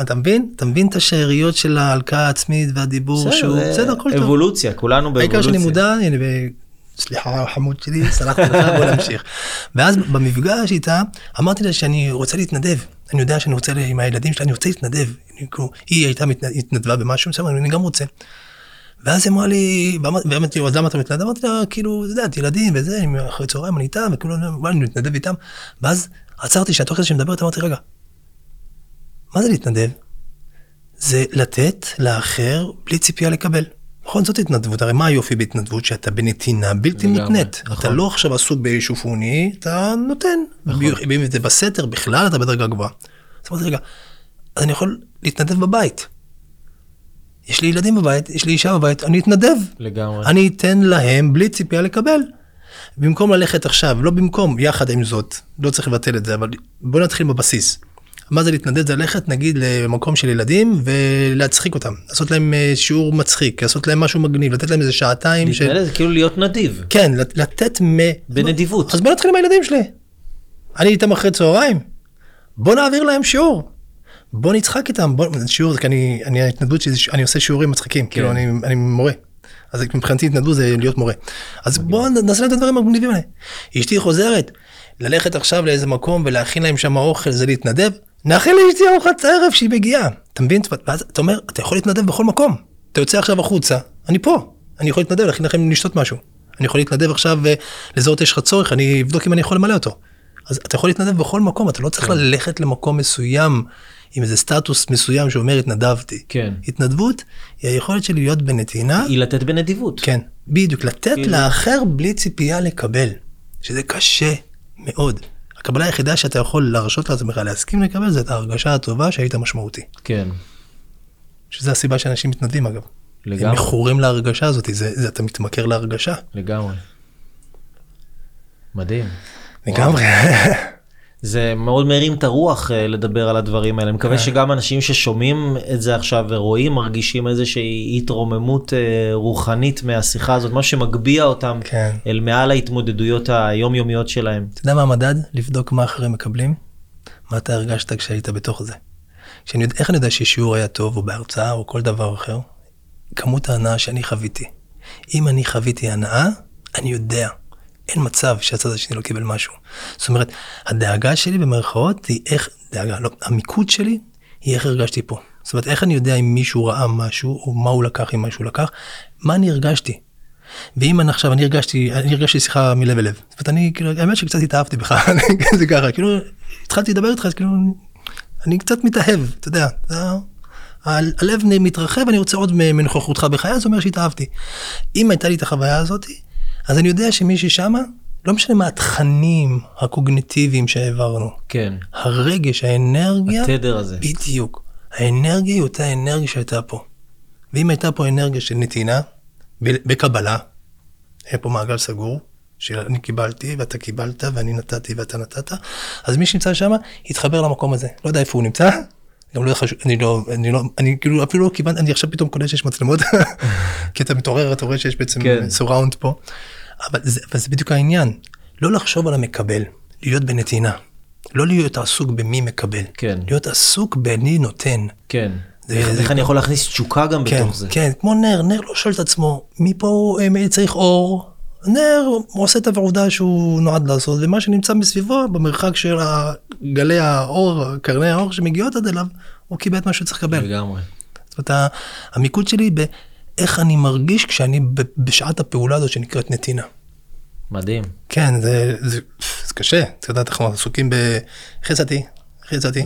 אתה מבין? אתה מבין את השאריות של ההלקאה העצמית והדיבור שהוא... בסדר, כל טוב. אבולוציה, כולנו באבולוציה. העיקר שאני מודע, הנה, סליחה, חמוד שלי, סלחתי לך, בוא נמשיך. ואז במפגש איתה, אמרתי לה שאני רוצה להתנדב. אני יודע שאני רוצה, עם הילדים שלה, אני רוצה להתנדב. היא הייתה מתנדבה במשהו, אני גם רוצה. ואז אמרה לי, באמת, אז למה אתה מתנדב? אמרתי לה, כאילו, יודעת, ילדים וזה, אחרי צהריים אני איתם, וכאילו, אני מתנדב איתם. ואז עצרתי שהתוך כזה שמדברת, אמרתי, רגע, מה זה להתנדב? זה לתת לאחר בלי ציפייה לקבל. נכון, זאת התנדבות. הרי מה היופי בהתנדבות? שאתה בנתינה בלתי מותנית. אתה לא עכשיו עסוק בישופוני, אתה נותן. אם זה בסתר, בכלל אתה בדרגה גבוהה. אז אמרתי, רגע, אז אני יכול להתנדב בבית. יש לי ילדים בבית, יש לי אישה בבית, אני אתנדב. לגמרי. אני אתן להם בלי ציפייה לקבל. במקום ללכת עכשיו, לא במקום, יחד עם זאת, לא צריך לבטל את זה, אבל בוא נתחיל בבסיס. מה זה להתנדב? זה ללכת, נגיד, למקום של ילדים, ולהצחיק אותם. לעשות להם שיעור מצחיק, לעשות להם משהו מגניב, לתת להם איזה שעתיים. זה כאילו להיות נדיב. כן, לתת בנדיבות. אז בוא נתחיל עם הילדים שלי. אני איתם אחרי צהריים. בוא נעביר להם שיעור. בוא נצחק איתם, שיעור זה כי אני ההתנדבות שאני עושה שיעורים מצחיקים, כאילו אני מורה, אז מבחינתי התנדבות זה להיות מורה, אז בוא נעשה את הדברים המגניבים האלה. אשתי חוזרת, ללכת עכשיו לאיזה מקום ולהכין להם שם אוכל זה להתנדב, נאכיל לאשתי ארוחת ערב שהיא מגיעה, אתה מבין? ואז אתה אומר, אתה יכול להתנדב בכל מקום, אתה יוצא עכשיו החוצה, אני פה, אני יכול להתנדב, להכין לכם לשתות משהו, אני יכול להתנדב עכשיו לזהות יש לך צורך, אני אבדוק אם אני יכול למלא אותו. אז אתה יכול להתנדב בכל מקום, אתה לא צריך ללכת למקום מסוים, עם איזה סטטוס מסוים שאומר התנדבתי. כן. התנדבות היא היכולת שלי להיות בנתינה. היא לתת בנדיבות. כן, בדיוק, לתת לאחר בלי ציפייה לקבל, שזה קשה מאוד. הקבלה היחידה שאתה יכול להרשות לעצמך, להסכים לקבל, זה את ההרגשה הטובה שהיית משמעותי. כן. שזה הסיבה שאנשים מתנדבים אגב. לגמרי. הם מכורים להרגשה הזאת, זה אתה מתמכר להרגשה. לגמרי. מדהים. לגמרי. זה מאוד מרים את הרוח לדבר על הדברים האלה. אני מקווה שגם אנשים ששומעים את זה עכשיו ורואים, מרגישים איזושהי התרוממות רוחנית מהשיחה הזאת, מה שמגביע אותם אל מעל ההתמודדויות היומיומיות שלהם. אתה יודע מה המדד? לבדוק מה אחרים מקבלים, מה אתה הרגשת כשהיית בתוך זה. איך אני יודע ששיעור היה טוב או בהרצאה או כל דבר אחר? כמות ההנאה שאני חוויתי. אם אני חוויתי הנאה, אני יודע. אין מצב שהצד השני לא קיבל משהו. זאת אומרת, הדאגה שלי במרכאות היא איך, דאגה, לא, המיקוד שלי היא איך הרגשתי פה. זאת אומרת, איך אני יודע אם מישהו ראה משהו, או מה הוא לקח, אם משהו לקח, מה אני הרגשתי. ואם אני עכשיו, אני הרגשתי שיחה מלב אל לב. זאת אומרת, אני, כאילו, האמת שקצת התאהבתי בך, זה ככה, כאילו, התחלתי לדבר איתך, כאילו, אני קצת מתאהב, אתה יודע, הלב מתרחב, אני רוצה עוד מנוכחותך בחיה, זאת אומרת שהתאהבתי. אם הייתה לי את החוויה הזאת, אז אני יודע שמישהי שמה, לא משנה מה התכנים הקוגניטיביים שהעברנו. כן. הרגש, האנרגיה. התדר הזה. בדיוק. האנרגיה היא אותה אנרגיה שהייתה פה. ואם הייתה פה אנרגיה של נתינה, בקבלה, היה פה מעגל סגור, שאני קיבלתי ואתה קיבלת ואני נתתי ואתה נתת, אז מי שנמצא שמה, יתחבר למקום הזה. לא יודע איפה הוא נמצא, גם לא חשוב, אני כאילו אפילו לא כיוון, אני עכשיו פתאום קונה שיש מצלמות, כי אתה מתעורר, אתה רואה שיש בעצם סוראונד פה, אבל זה בדיוק העניין, לא לחשוב על המקבל, להיות בנתינה, לא להיות עסוק במי מקבל, להיות עסוק במי נותן. כן. איך אני יכול להכניס תשוקה גם בתוך זה? כן, כמו נר, נר לא שואל את עצמו, מפה צריך אור, נר עושה את העבודה שהוא נועד לעשות, ומה שנמצא מסביבו, במרחק של גלי האור, קרני האור שמגיעות עד אליו, הוא קיבל את מה שהוא צריך לקבל. לגמרי. זאת אומרת, המיקוד שלי באיך אני מרגיש כשאני בשעת הפעולה הזאת שנקראת נתינה. מדהים. כן, זה קשה. אתה יודע, אנחנו עסוקים בחצתי.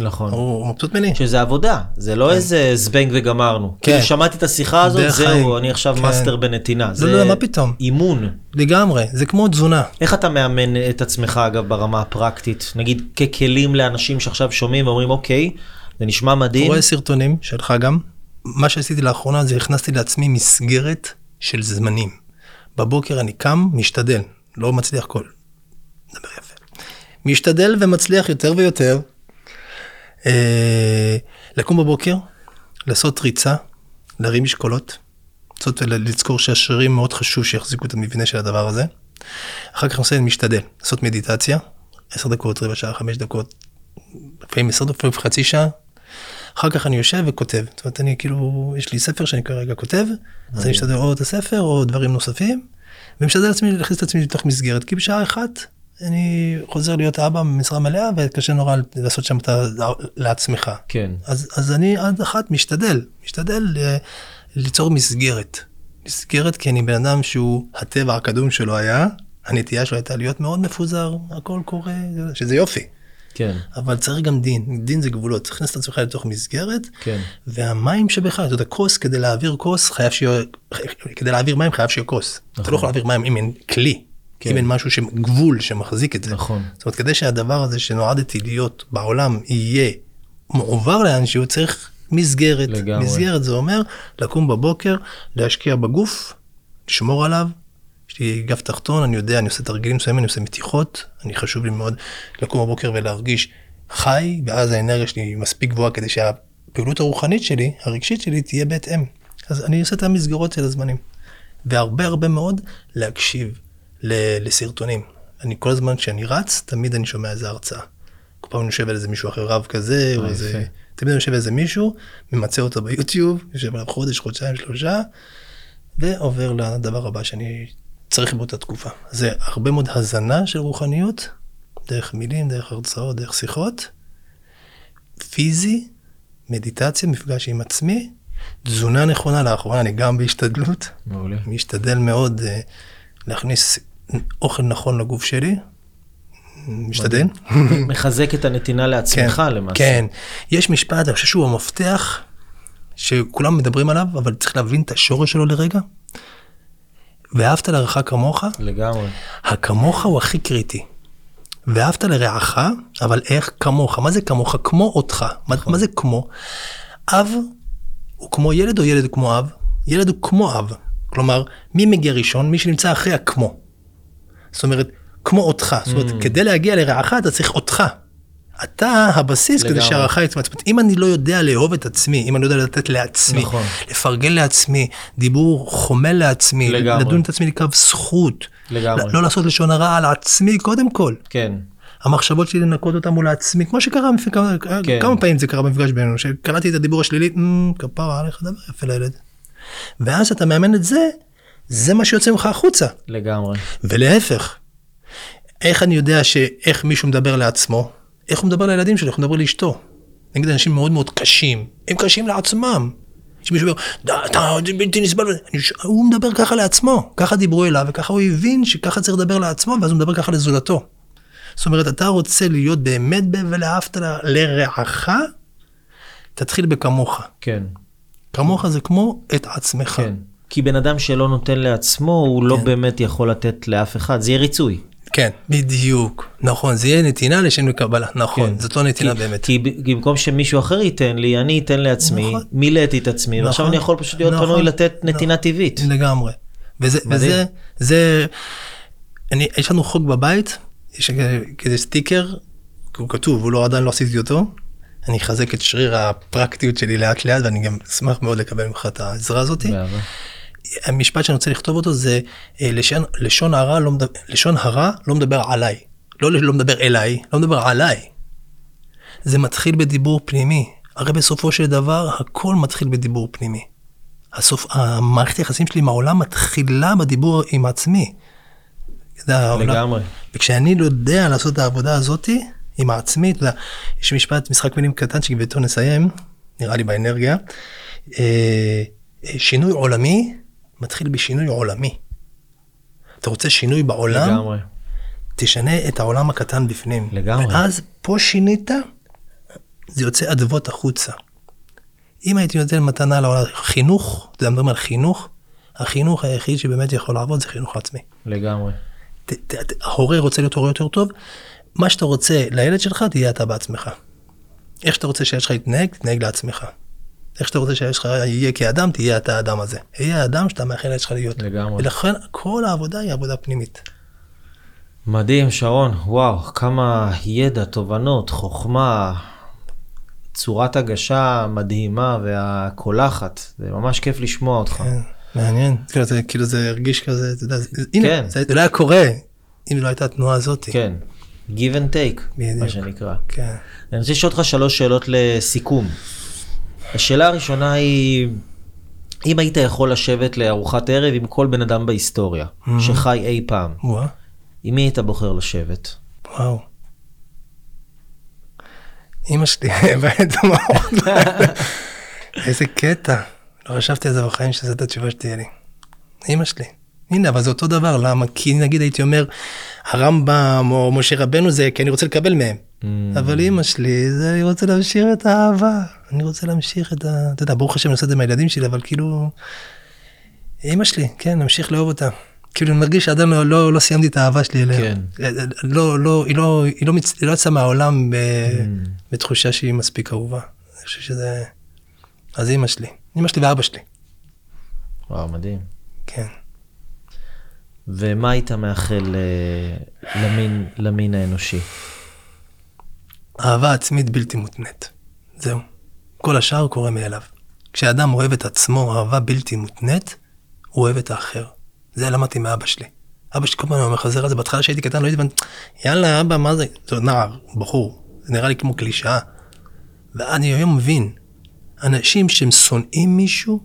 נכון. הוא מבסוט מני. שזה עבודה, זה לא איזה זבנג וגמרנו. כאילו שמעתי את השיחה הזאת, זהו, אני עכשיו מאסטר בנתינה. לא, מה פתאום? אימון. לגמרי, זה כמו תזונה. איך אתה מאמן את עצמך, אגב, ברמה הפרקטית? נגיד, ככלים לאנשים שעכשיו שומעים ואומרים, אוקיי, זה נשמע מדהים. רואה סרטונים שלך גם. מה שעשיתי לאחרונה, זה הכנסתי לעצמי מסגרת של זמנים. בבוקר אני קם, משתדל, לא מצליח כל. דבר יפה. משתדל ומצליח יותר ויותר. לקום בבוקר, לעשות ריצה, להרים משקולות, לזכור שהשרירים מאוד חשוב שיחזיקו את המבנה של הדבר הזה. אחר כך נעשה משתדל, לעשות מדיטציה, 10 דקות, רבע שעה, 5 דקות, לפעמים 10 דקות, חצי שעה. אחר כך אני יושב וכותב. זאת אומרת, אני כאילו, יש לי ספר שאני כרגע כותב, אז אני משתדל או את הספר או דברים נוספים, ומשתדל עצמי, להכניס את עצמי לתוך מסגרת, כי בשעה אחת, אני חוזר להיות אבא במשרה מלאה, וקשה נורא לעשות שם לעצמך. כן. אז אני עד אחת משתדל ליצור מסגרת. מסגרת כי אני בן אדם שהוא, הטבע הקדום שלו היה, הנטייה שלו הייתה להיות מאוד מפוזר, הכל קורה, שזה יופי. כן. אבל צריך גם דין, דין זה גבולות, צריך להכניס את עצמך לתוך מסגרת, כן. והמים שבך, זאת אומרת, כוס, כדי להעביר כוס, חייב שיהיה, כדי להעביר מים חייב שיהיה כוס. נכון. אתה לא יכול להעביר מים אם אין כלי. אם אין משהו גבול שמחזיק את זה. נכון. זאת אומרת, כדי שהדבר הזה שנועדתי להיות בעולם יהיה מעובר לאנשהו, צריך מסגרת. לגמרי. מסגרת זה אומר לקום בבוקר, להשקיע בגוף, לשמור עליו. יש לי גב תחתון, אני יודע, אני עושה תרגילים מסוימים, אני עושה מתיחות, אני חשוב לי מאוד לקום בבוקר ולהרגיש חי, ואז האנרגיה שלי מספיק גבוהה כדי שהפעילות הרוחנית שלי, הרגשית שלי, תהיה בהתאם. אז אני עושה את המסגרות של הזמנים. והרבה הרבה מאוד להקשיב. לסרטונים. אני כל הזמן כשאני רץ, תמיד אני שומע איזה הרצאה. כל פעם אני יושב על איזה מישהו אחר רב כזה, או איזה... תמיד אני יושב על איזה מישהו, ממצא אותו ביוטיוב, יושב עליו חודש, חודשיים, שלושה, ועובר לדבר הבא שאני צריך באותה תקופה. זה הרבה מאוד הזנה של רוחניות, דרך מילים, דרך הרצאות, דרך שיחות, פיזי, מדיטציה, מפגש עם עצמי, תזונה נכונה לאחרונה, אני גם בהשתדלות. מעולה. משתדל מאוד... להכניס אוכל נכון לגוף שלי, משתדל. מחזק את הנתינה לעצמך למעשה. כן, יש משפט, אני חושב שהוא המפתח, שכולם מדברים עליו, אבל צריך להבין את השורש שלו לרגע. ואהבת לרעך כמוך. לגמרי. הכמוך הוא הכי קריטי. ואהבת לרעך, אבל איך כמוך? מה זה כמוך? כמו אותך. מה זה כמו? אב הוא כמו ילד או ילד הוא כמו אב? ילד הוא כמו אב. כלומר, מי מגיע ראשון? מי שנמצא אחרי הכמו. זאת אומרת, כמו אותך. זאת אומרת, כדי להגיע לרעך, אתה צריך אותך. אתה הבסיס כדי שהרעך יתמצא. זאת אומרת, אם אני לא יודע לאהוב את עצמי, אם אני לא יודע לתת לעצמי, לפרגן לעצמי, דיבור חומל לעצמי, לדון את עצמי לקו זכות, לא לעשות לשון הרע על עצמי, קודם כל. כן. המחשבות שלי לנקות אותם מול עצמי, כמו שקרה, כמה פעמים זה קרה במפגש בינינו, שקלטתי את הדיבור השלילי, כפרה עליך, דבר יפה לילד. ואז אתה מאמן את זה, זה מה שיוצא ממך החוצה. לגמרי. ולהפך, איך אני יודע שאיך מישהו מדבר לעצמו, איך הוא מדבר לילדים שלו, איך הוא מדבר לאשתו. נגיד אנשים מאוד מאוד קשים, הם קשים לעצמם. שמישהו אומר, אתה בלתי נסבל, הוא מדבר ככה לעצמו, ככה דיברו אליו, וככה הוא הבין שככה צריך לדבר לעצמו, ואז הוא מדבר ככה לזולתו. זאת אומרת, אתה רוצה להיות באמת ולאהבת לרעך, תתחיל בכמוך. כן. כמוך זה כמו את עצמך. כן, כי בן אדם שלא נותן לעצמו, הוא לא באמת יכול לתת לאף אחד, זה יהיה ריצוי. כן, בדיוק, נכון, זה יהיה נתינה לשם לקבלה, נכון, זאת לא נתינה באמת. כי במקום שמישהו אחר ייתן לי, אני אתן לעצמי, מילאתי את עצמי, ועכשיו אני יכול פשוט להיות פנוי לתת נתינה טבעית. לגמרי, וזה, יש לנו חוק בבית, יש כזה סטיקר, הוא כתוב, הוא לא עדיין לא עשיתי אותו, אני אחזק את שריר הפרקטיות שלי לאט לאט, ואני גם אשמח מאוד לקבל ממך את העזרה הזאת. המשפט שאני רוצה לכתוב אותו זה, לשון הרע לא מדבר עליי, לא מדבר אליי, לא מדבר עליי. זה מתחיל בדיבור פנימי, הרי בסופו של דבר הכל מתחיל בדיבור פנימי. המערכת היחסים שלי עם העולם מתחילה בדיבור עם עצמי. לגמרי. וכשאני לא יודע לעשות את העבודה הזאת עם העצמי, יש משפט, משחק מילים קטן שגביתו נסיים, נראה לי באנרגיה, שינוי עולמי מתחיל בשינוי עולמי. אתה רוצה שינוי בעולם? לגמרי. תשנה את העולם הקטן בפנים. לגמרי. ואז פה שינית, זה יוצא עדבות החוצה. אם הייתי נותן מתנה לעולם, חינוך, זה מדברים על חינוך, החינוך היחיד שבאמת יכול לעבוד זה חינוך עצמי. לגמרי. ההורה רוצה להיות הורה יותר טוב, מה שאתה רוצה לילד שלך, תהיה אתה בעצמך. איך שאתה רוצה שהילד שלך יתנהג, תתנהג לעצמך. איך שאתה רוצה שהילד שלך יהיה כאדם, תהיה אתה האדם הזה. יהיה האדם שאתה מאחל לילד שלך להיות. לגמרי. ולכן כל העבודה היא עבודה פנימית. מדהים, שרון. וואו, כמה ידע, תובנות, חוכמה, צורת הגשה מדהימה והקולחת. זה ממש כיף לשמוע אותך. כן, מעניין. כאילו זה הרגיש כזה, אתה יודע, הנה, זה לא היה קורה אם לא הייתה התנועה הזאת. כן. give and take, בדיוק. מה שנקרא. כן. אני רוצה לשאול אותך 3 שאלות לסיכום. השאלה הראשונה היא, אם היית יכול לשבת לארוחת ערב עם כל בן אדם בהיסטוריה, שחי אי פעם, עם מי היית בוחר לשבת? וואו. אמא שלי, בעת המאוד. איזה קטע. לא חשבתי על זה בחיים שזאת התשובה שתהיה לי. אמא שלי. הנה, אבל זה אותו דבר, למה? כי נגיד הייתי אומר, הרמב"ם או משה רבנו זה, כי אני רוצה לקבל מהם. אבל אמא שלי, זה אני רוצה להמשיך את האהבה. אני רוצה להמשיך את ה... אתה יודע, ברוך השם, אני עושה את זה מהילדים שלי, אבל כאילו... אמא שלי, כן, להמשיך לאהוב אותה. כאילו, אני מרגיש שעדיין לא סיימתי את האהבה שלי אליה. כן. היא לא יצאה מהעולם בתחושה שהיא מספיק אהובה. אני חושב שזה... אז אמא שלי. אמא שלי ואבא שלי. וואו, מדהים. כן. ומה היית מאחל למין האנושי? אהבה עצמית בלתי מותנית. זהו. כל השאר קורה מאליו. כשאדם אוהב את עצמו, אהבה בלתי מותנית, הוא אוהב את האחר. זה למדתי מאבא שלי. אבא שלי כל פעם הוא מחזר על זה. בהתחלה שהייתי קטן, לא הייתי בן, יאללה אבא, מה זה? זה נער, בחור. זה נראה לי כמו קלישאה. ואני היום מבין, אנשים שהם שונאים מישהו,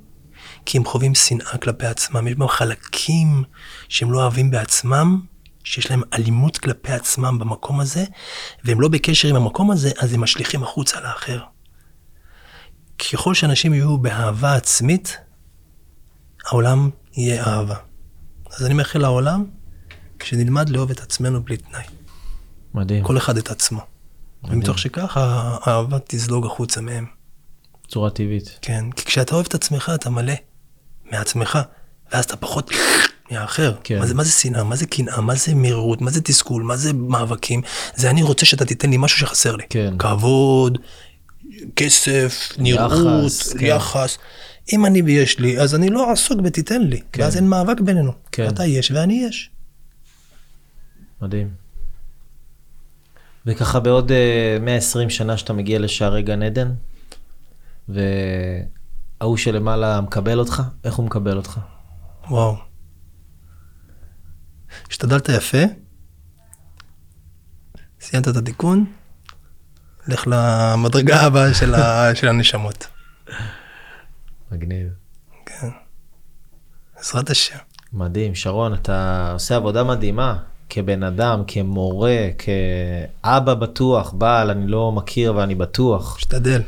כי הם חווים שנאה כלפי עצמם. יש בהם חלקים שהם לא אוהבים בעצמם, שיש להם אלימות כלפי עצמם במקום הזה, והם לא בקשר עם המקום הזה, אז הם משליכים החוצה לאחר. ככל שאנשים יהיו באהבה עצמית, העולם יהיה אהבה. אז אני מאחל לעולם, כשנלמד לאהוב את עצמנו בלי תנאי. מדהים. כל אחד את עצמו. מדהים. ומתוך שכך, האהבה תזלוג החוצה מהם. צורה טבעית. כן, כי כשאתה אוהב את עצמך, אתה מלא מעצמך, ואז אתה פחות מהאחר. כן. מה זה שנאה, מה זה קנאה, מה זה מרירות, מה זה תסכול, מה זה מאבקים, זה אני רוצה שאתה תיתן לי משהו שחסר לי. כן. כבוד, כסף, נראות, יחס. כן. אם אני ויש לי, אז אני לא עסוק בתיתן לי, כן. ואז אין מאבק בינינו. כן. אתה יש ואני יש. מדהים. וככה בעוד 120 שנה שאתה מגיע לשערי גן עדן, והוא שלמעלה מקבל אותך, איך הוא מקבל אותך? וואו. השתדלת יפה, סיימת את התיקון, לך למדרגה הבאה של הנשמות. מגניב. כן. עזרת השם. מדהים, שרון, אתה עושה עבודה מדהימה, כבן אדם, כמורה, כאבא בטוח, בעל, אני לא מכיר ואני בטוח. השתדל.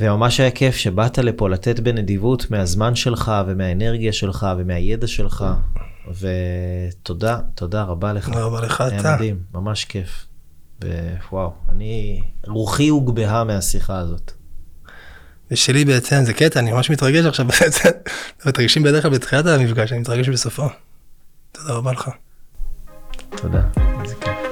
וממש היה כיף שבאת לפה לתת בנדיבות מהזמן שלך ומהאנרגיה שלך ומהידע שלך, ותודה, תודה רבה לך. תודה רבה לך, אתה. היה מדהים, ממש כיף. וואו, אני רוחי הוגבהה מהשיחה הזאת. ושלי בעצם, זה קטע, אני ממש מתרגש עכשיו בעצם. מתרגשים בדרך כלל בתחילת המפגש, אני מתרגש בסופו. תודה רבה לך. תודה. זה כיף.